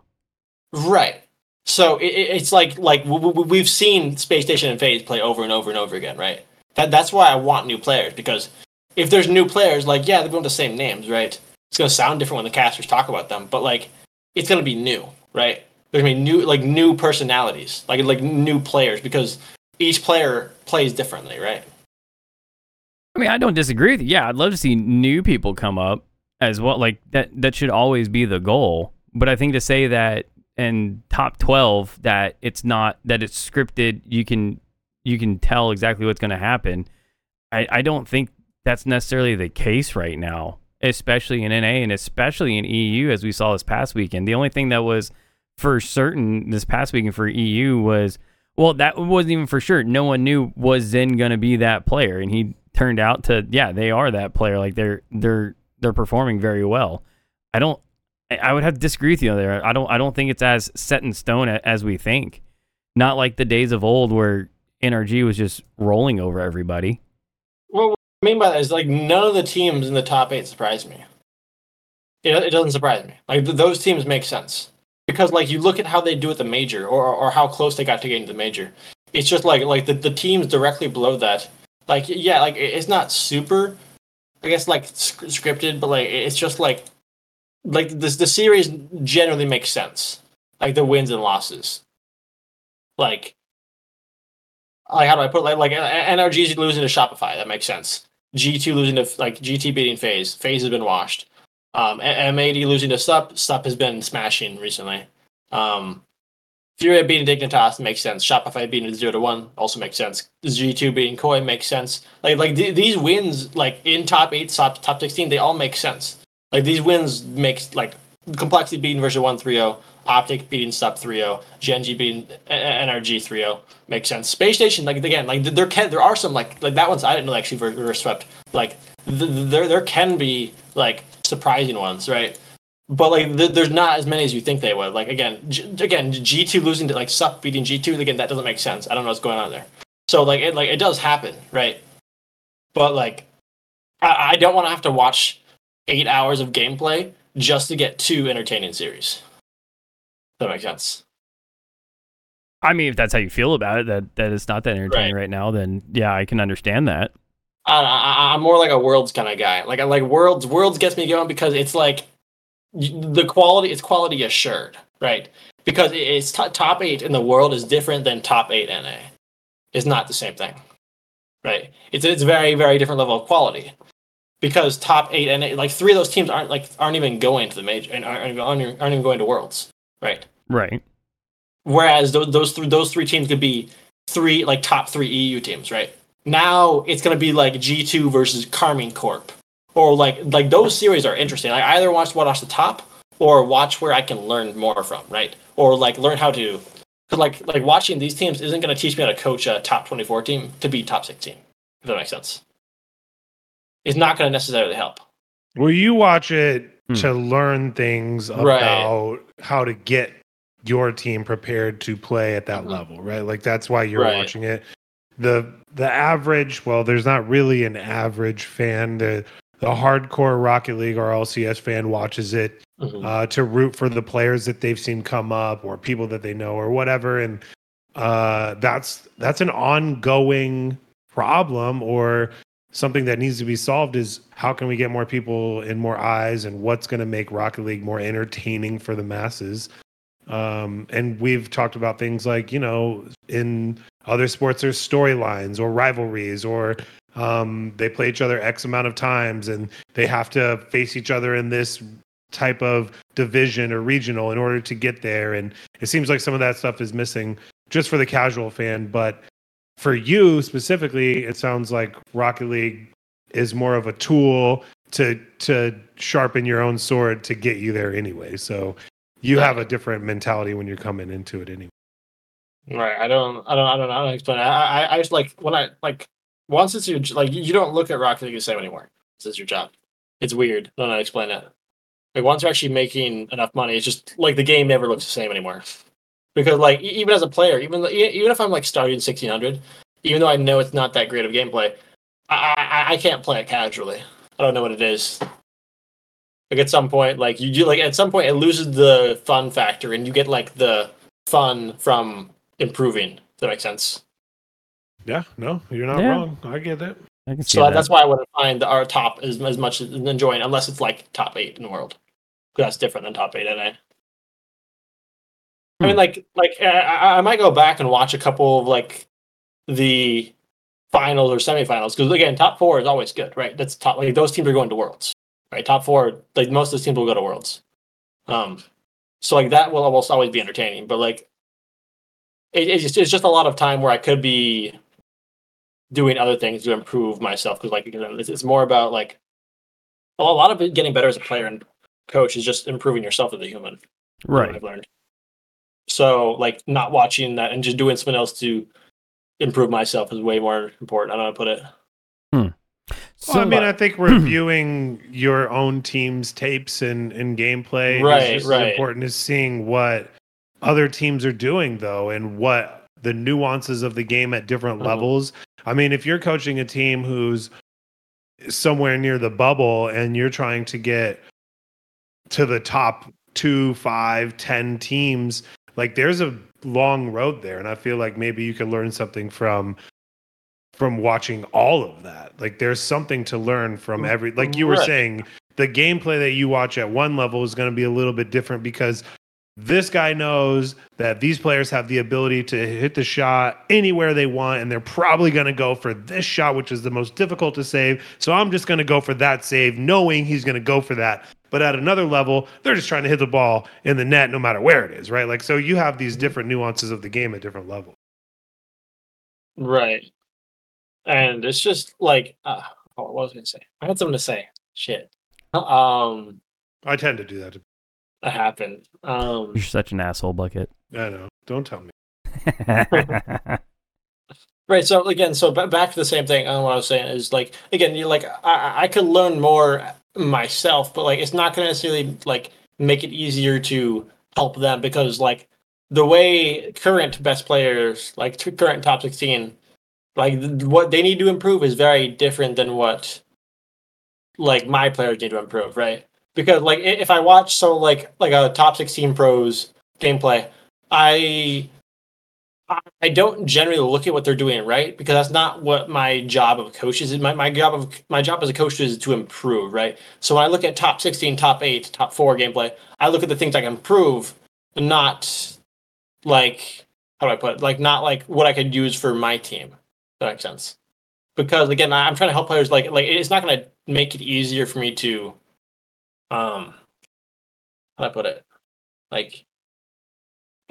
Right. So it's like we've seen Spacestation and FaZe play over and over and over again, right? That's why I want new players, because if there's new players, like, yeah, they're going to the same names, right? It's going to sound different when the casters talk about them, but, like, it's going to be new, right? There's going to be new personalities, like new players, because each player plays differently, right? I mean, I don't disagree with you. Yeah, I'd love to see new people come up as well. Like that should always be the goal. But I think to say that in top 12 that it's not, that it's scripted, you can tell exactly what's going to happen. I don't think that's necessarily the case right now, especially in NA and especially in EU, as we saw this past weekend. The only thing that was for certain this past weekend for EU was, well, that wasn't even for sure. No one knew, was Zen going to be that player, and he turned out to, yeah, they are that player. Like they're performing very well. I would have to disagree with you there. I don't think it's as set in stone as we think. Not like the days of old where NRG was just rolling over everybody. Well, what I mean by that is, like, none of the teams in the top 8 surprised me. It doesn't surprise me. Like those teams make sense, because like you look at how they do at the major, or how close they got to getting to the major. It's just like the teams directly below that. Like, yeah, like, it's not super, I guess, like, scripted, but, like, it's just, like, the series generally makes sense. Like, the wins and losses. Like how do I put it? Like, NRG's losing to Shopify. That makes sense. G2 losing to, like, GT beating FaZe. FaZe has been washed. M80 losing to SUP. SUP has been smashing recently. Furia beating Dignitas makes sense. Shopify beating 0-1 also makes sense. G2 beating Koi makes sense. These wins, in top 8, top 16, they all make sense. These wins makes, Complexity beating version 1 3-0, Optic beating SUP 3-0, Gen-G beating NRG 3-0 makes sense. Spacestation, there are some, that one's I didn't know actually were swept. There can be, surprising ones, right? But there's not as many as you think they would. Again, G2 losing to SUP beating G2 again. That doesn't make sense. I don't know what's going on there. So it does happen, right? But I don't want to have to watch 8 hours of gameplay just to get 2 entertaining series. That makes sense. I mean, if that's how you feel about it, that it's not that entertaining right now, then yeah, I can understand that. I'm more like a Worlds kind of guy. Worlds. Worlds gets me going because it's the quality, it's quality assured, right? Because it's top 8 in the world is different than top 8 NA. It's not the same thing, right? It's very, very different level of quality because top 8 NA, 3 of those teams aren't even going to the major and aren't even going to Worlds, right? Right. Whereas those three teams could be top 3 EU teams, right? Now it's going to be G2 versus Carmine Corp. Or those series are interesting. I either watch the top or watch where I can learn more from, right? Or learn how to, cause watching these teams isn't going to teach me how to coach a top 24 team to be top 16. If that makes sense, it's not going to necessarily help. Well, you watch it to learn things about how to get your team prepared to play at that level, right? That's why you're watching it. The average, well, there's not really an average fan. The hardcore Rocket League or LCS fan watches it to root for the players that they've seen come up or people that they know or whatever. And that's an ongoing problem or something that needs to be solved is how can we get more people and more eyes and what's going to make Rocket League more entertaining for the masses. And we've talked about things in other sports, there's storylines or rivalries or they play each other X amount of times and they have to face each other in this type of division or regional in order to get there. And it seems like some of that stuff is missing just for the casual fan. But for you specifically, it sounds like Rocket League is more of a tool to sharpen your own sword to get you there anyway. So you have a different mentality when you're coming into it anyway. Right. I don't explain it. I just once it's your you don't look at Rocket League the same anymore. This is your job. It's weird. I don't know how to explain it. Once you're actually making enough money, it's just the game never looks the same anymore. Because even as a player, even if I'm starting 1600, even though I know it's not that great of gameplay, I can't play it casually. I don't know what it is. At some point, at some point it loses the fun factor, and you get the fun from improving. Does that make sense? Yeah, no, you're not wrong. I get that. That's why I wouldn't find our top as much enjoying, unless it's top 8 in the world. That's different than top 8 NA. I mean, I might go back and watch a couple of the finals or semifinals because again, top 4 is always good, right? That's top. Those teams are going to Worlds, right? Top 4, most of those teams will go to Worlds. So that will almost always be entertaining, but it's just a lot of time where I could be doing other things to improve myself because it's more about a lot of it getting better as a player and coach is just improving yourself as a human. Right. I've learned. So not watching that and just doing something else to improve myself is way more important. I don't know how to put it. So I mean, I think reviewing your own team's tapes and gameplay is as important as seeing what other teams are doing though, and what the nuances of the game at different levels. I mean, if you're coaching a team who's somewhere near the bubble and you're trying to get to the top 2, 5, 10 teams, there's a long road there. And I feel maybe you could learn something from watching all of that. There's something to learn from every, you were saying, the gameplay that you watch at one level is going to be a little bit different because this guy knows that these players have the ability to hit the shot anywhere they want, and they're probably going to go for this shot, which is the most difficult to save. So I'm just going to go for that save, knowing he's going to go for that. But at another level, they're just trying to hit the ball in the net no matter where it is, right? Like, so you have these different nuances of the game at different levels. Right. And it's just like, what was I going to say? I had something to say. Shit. I tend to do that. That happened. You're such an asshole, Bucket. I know. Don't tell me. Right. So again, so back to the same thing. What I was saying is, like, again, you're like, I could learn more myself, but like, it's not going to necessarily like make it easier to help them, because like the way current best players, like current top 16, like what they need to improve is very different than what like my players need to improve, right? Because like if I watch so like a top 16 pros gameplay, I don't generally look at what they're doing right, because that's not what my job of coach is. My job as a coach is to improve, right? So when I look at top 16, top 8, top 4 gameplay, I look at the things I can improve, but not like, how do I put it? Like not like what I could use for my team. That makes sense. Because again, I'm trying to help players. Like it's not going to make it easier for me to, how do I put it?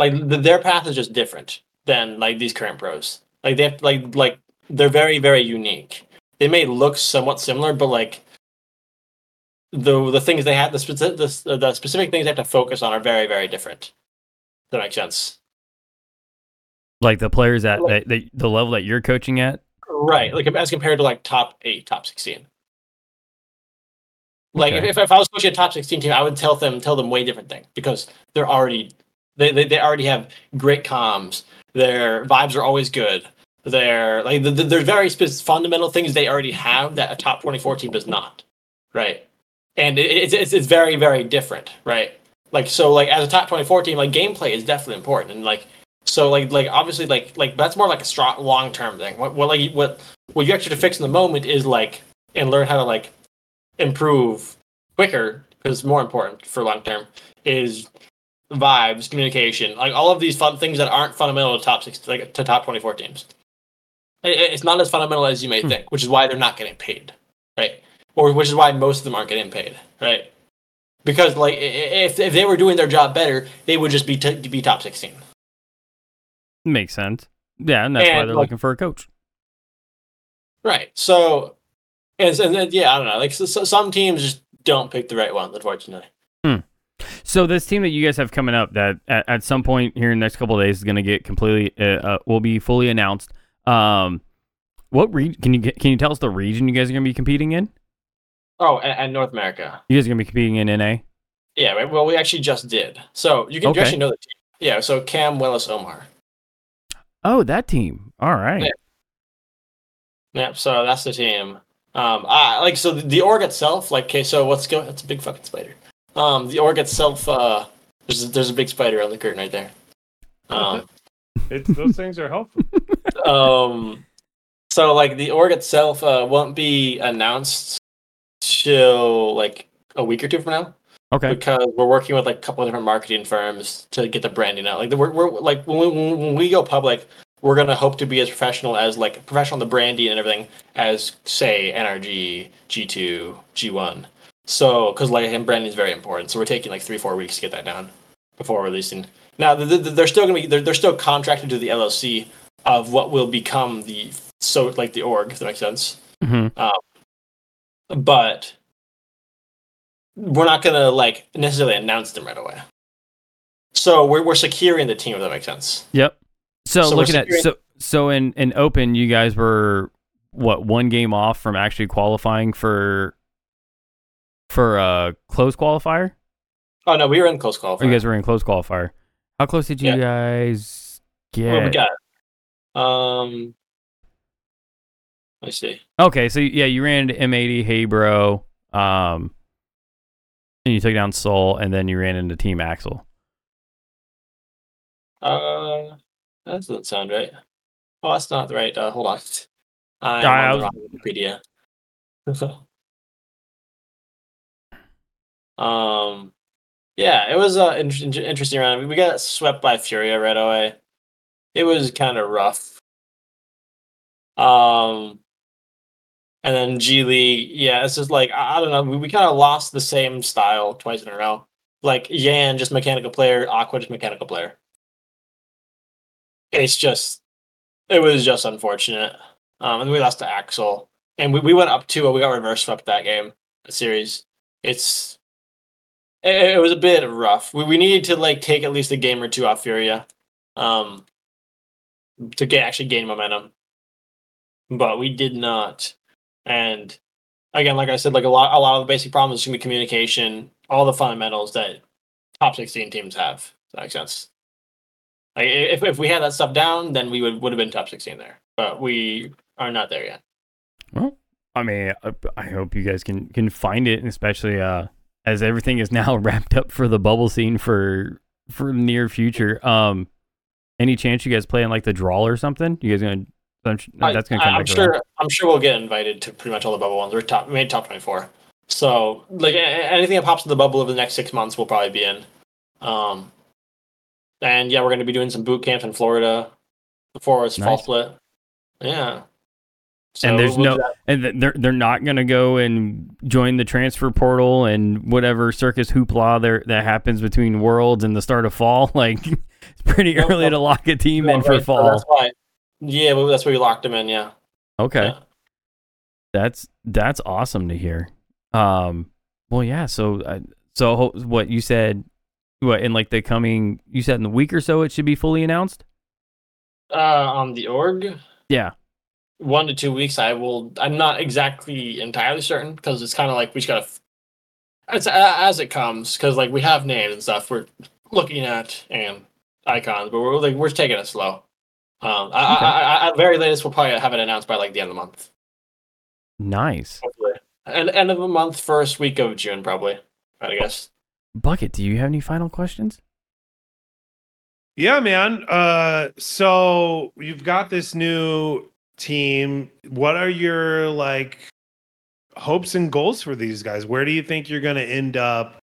Their path is just different than like these current pros. Like they have, like they're very, very unique. They may look somewhat similar, but like the things they have, the specific things they have to focus on are very, very different. That makes sense. Like the players at the level that you're coaching at, right? Like as compared to like top 8, top 16. Like okay. if I was coaching a top 16 team, I would tell them way different things, because they're already. They already have great comms. Their vibes are always good. They're like there's very specific fundamental things they already have that a top 24 team does not, right? And it's very, very different, right? Like so, like as a top 24 team, like gameplay is definitely important, and like so, like obviously, like that's more like a strong long-term thing. What you actually fix in the moment is like and learn how to like improve quicker, because more important for long-term is. Vibes, communication, like all of these fun things that aren't fundamental to top 6, like to top 24 teams. It's not as fundamental as you may think, which is why they're not getting paid, right? Or which is why most of them aren't getting paid, right? Because like if they were doing their job better, they would just be top 16. Makes sense. Yeah, and that's why they're like, looking for a coach, right? So, and yeah, I don't know. Like so some teams just don't pick the right one, unfortunately. So this team that you guys have coming up that at some point here in the next couple of days is going to get completely will be fully announced. What can you tell us the region you guys are going to be competing in? Oh, and North America. You guys are going to be competing in NA? Yeah, well, we actually just did. So you can actually know the team. Yeah, so Cam, Willis, Omar. Oh, that team. All right. Yeah, so that's the team. So the org itself, like, okay, so let's go. That's a big fucking spider. The org itself, there's a big spider on the curtain right there. Those things are helpful. So like the org itself won't be announced till like a week or two from now. Okay. Because we're working with like a couple of different marketing firms to get the branding out. Like we're like when we go public, we're gonna hope to be as professional in the branding and everything as say NRG, G2, G1. So, because like branding is very important, so we're taking like 3-4 weeks to get that down before releasing. Now, they're still gonna be they're still contracted to the LLC of what will become the org. If that makes sense. Mm-hmm. But we're not gonna like necessarily announce them right away. So we're securing the team. If that makes sense. Yep. So looking at in Open, you guys were what, one game off from actually qualifying for a close qualifier? Oh, no, we were in close qualifier. You guys were in close qualifier. How close did you guys get? Well, we got let's see. Okay, so yeah, you ran into M80, Hey Bro, and you took down Soul, and then you ran into Team Axel. That doesn't sound right. Oh, that's not right. Hold on. I'm on the Wikipedia. Yeah, it was an interesting round. We got swept by Furia right away. It was kind of rough. And then G League, yeah, it's just like, I don't know. We kind of lost the same style twice in a row. Like, Yan, just mechanical player. Aqua, just mechanical player. It was just unfortunate. And we lost to Axel. And we went up 2-0. We got reverse swept that game, the series. It was a bit rough. We needed to, like, take at least a game or two off Furia to actually gain momentum. But we did not. And again, like I said, like a lot of the basic problems is going to be communication, all the fundamentals that top 16 teams have. Does that make sense? Like if we had that stuff down, then we would have been top 16 there. But we are not there yet. Well, I mean, I hope you guys can find it, and especially as everything is now wrapped up for the bubble scene for near future. Any chance you guys play in like the draw or something? You guys gonna? That's gonna come. I'm sure we'll get invited to pretty much all the bubble ones. We made top 24, so like anything that pops in the bubble over the next 6 months, we'll probably be in. And yeah, we're gonna be doing some boot camps in Florida before it's fall split. Yeah. So and there's they're not gonna go and join the transfer portal and whatever circus hoopla that happens between Worlds and the start of fall. Like it's pretty early to lock a team in for fall. That's why. Yeah, well, that's where we locked them in. Yeah. Okay. Yeah. That's awesome to hear. Well, yeah. So what you said? What in like the coming? You said in the week or so it should be fully announced. On the org. Yeah. 1 to 2 weeks, I will. I'm not exactly entirely certain because it's kind of like we just gotta. It's as it comes because like we have names and stuff we're looking at and icons, but we're taking it slow. I at very latest we'll probably have it announced by like the end of the month. Nice. Hopefully. And end of the month, first week of June, probably. I guess. Bucket, do you have any final questions? Yeah, man. So you've got this new team. What are your like hopes and goals for these guys? Where do you think you're going to end up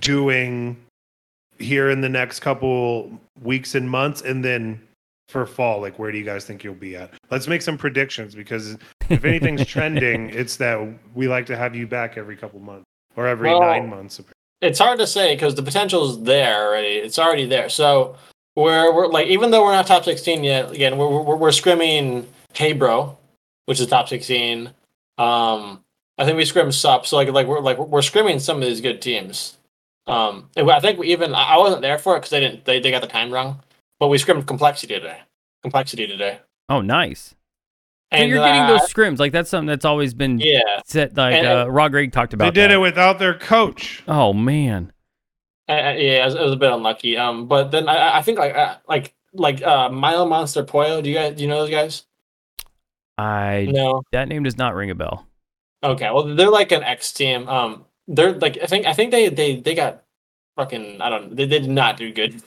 doing here in the next couple weeks and months, and then for fall, like where do you guys think you'll be at? Let's make some predictions because if anything's trending, it's that we like to have you back every couple months or every 9 months. It's hard to say because the potential is there already. It's already there. So we're like, even though we're not top 16 yet, again, we're scrimming Hey Bro, which is top 16. I think we scrim SUP, so we're scrimming some of these good teams. I think I wasn't there for it because they got the time wrong. But we scrimmed Complexity today. Oh, nice. And so you're getting those scrims. Like, that's something that's always been set. Like, Raw Greg talked about. They did it without their coach. Oh, man. Yeah, it was a bit unlucky. But then I think, Milo Monster Pollo. Do you know those guys? No. That name does not ring a bell. Okay. Well, they're like an X team. They're like, I think they got fucking, I don't know. They did not do good.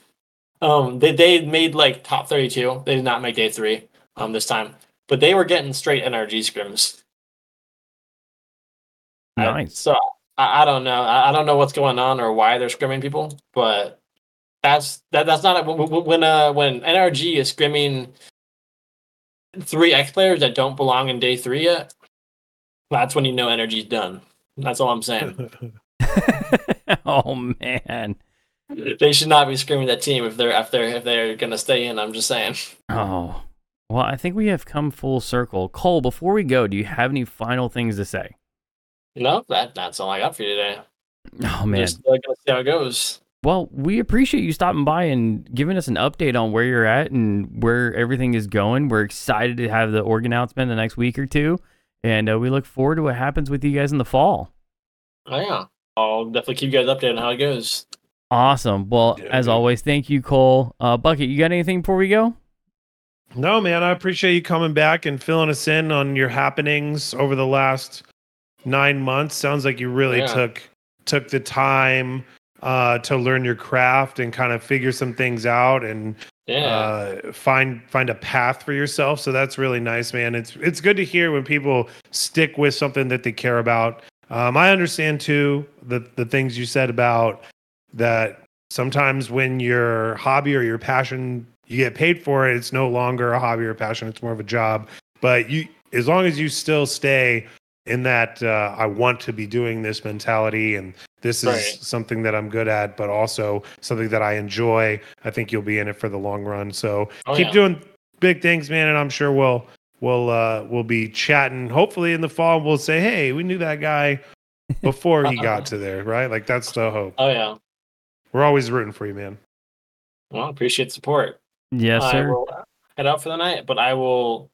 They made like top 32. They did not make day 3 this time, but they were getting straight NRG scrims. Nice. So I don't know. I don't know what's going on or why they're scrimming people, but that's not when NRG is scrimming 3X players that don't belong in day 3 yet. That's when you know NRG's done. That's all I'm saying. Oh man. They should not be screaming that team if they're gonna stay in. I'm just saying. Oh well, I think we have come full circle. Cole, before we go, do you have any final things to say? No, that's all I got for you today. Oh man, just gonna see how it goes. Well, we appreciate you stopping by and giving us an update on where you're at and where everything is going. We're excited to have the org announcement the next week or two, and we look forward to what happens with you guys in the fall. Oh yeah, I'll definitely keep you guys updated on how it goes. Awesome. Well, as always, thank you, Cole. Bucket, you got anything before we go? No, man. I appreciate you coming back and filling us in on your happenings over the last 9 months. Sounds like you really took the time to learn your craft and kind of figure some things out and find a path for yourself. So that's really nice, man. It's good to hear when people stick with something that they care about. I understand, too, the things you said about that sometimes when your hobby or your passion, you get paid for it, it's no longer a hobby or passion, it's more of a job. But you as long as you still stay in that I want to be doing this mentality and this is something that I'm good at, but also something that I enjoy, I think you'll be in it for the long run. So keep doing big things, man, and I'm sure we'll be chatting. Hopefully in the fall we'll say, hey, we knew that guy before he got to there, right? Like, that's the hope. Oh, yeah. We're always rooting for you, man. Well, appreciate support. Yes, sir. I will head out for the night, but I will...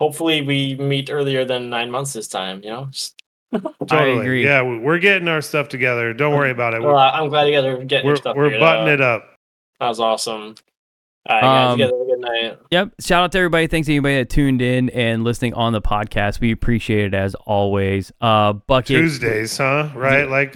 Hopefully we meet earlier than 9 months this time, you know? Totally. I agree. Yeah, we're getting our stuff together. Don't worry about it. Well, I'm glad you guys are getting your stuff together. We're buttoning it up. That was awesome. All right, guys, you guys have a good night. Yep. Shout out to everybody. Thanks to anybody that tuned in and listening on the podcast. We appreciate it as always. Bucket Tuesdays, huh? Right? Like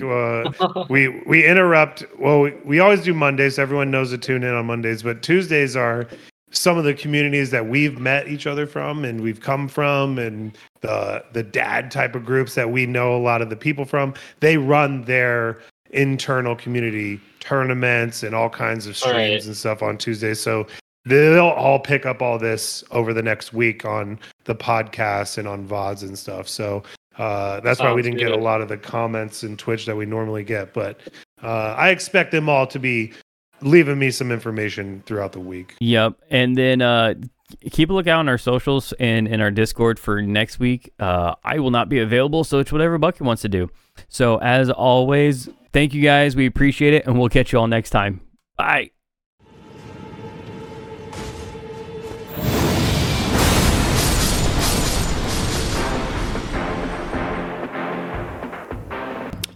we interrupt. Well, we always do Mondays. So everyone knows to tune in on Mondays, but Tuesdays are some of the communities that we've met each other from and we've come from, and the dad type of groups that we know a lot of the people from, they run their internal community tournaments and all kinds of streams and stuff on Tuesday. So they'll all pick up all this over the next week on the podcast and on VODs and stuff. So that's why we didn't get a lot of the comments in Twitch that we normally get, but I expect them all to be leaving me some information throughout the week. Yep. And then keep a look out on our socials and in our Discord for next week. I will not be available, so it's whatever Bucky wants to do. So as always, thank you guys. We appreciate it, and we'll catch you all next time. Bye.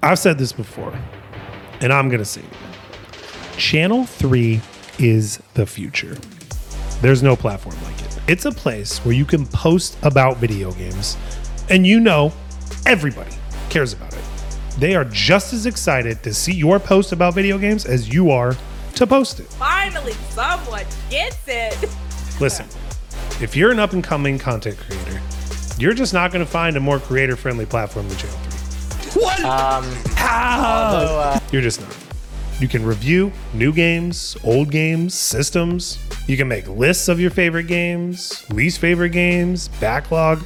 I've said this before, and I'm going to say it. Channel 3 is the future. There's no platform like it. It's a place where you can post about video games, and you know everybody cares about it. They are just as excited to see your post about video games as you are to post it. Finally, someone gets it. Listen, if you're an up-and-coming content creator, you're just not going to find a more creator-friendly platform than Channel 3. What? How? You're just not. You can review new games, old games, systems. You can make lists of your favorite games, least favorite games, backlog.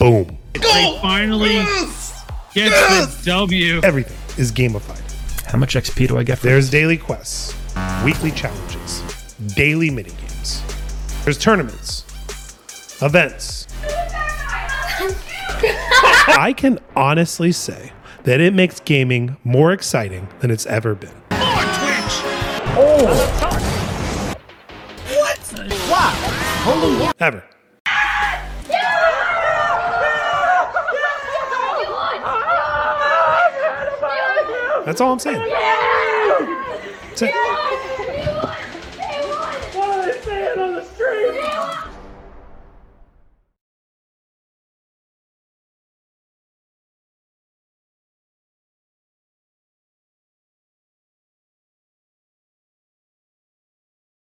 Boom. They finally get the W. Everything is gamified. How much XP do I get for this? There's daily quests, weekly challenges, daily minigames. There's tournaments, events. I can honestly say that it makes gaming more exciting than it's ever been. More Twitch! Oh! What? Wow! Holy... Ever. That's all I'm saying. That's it.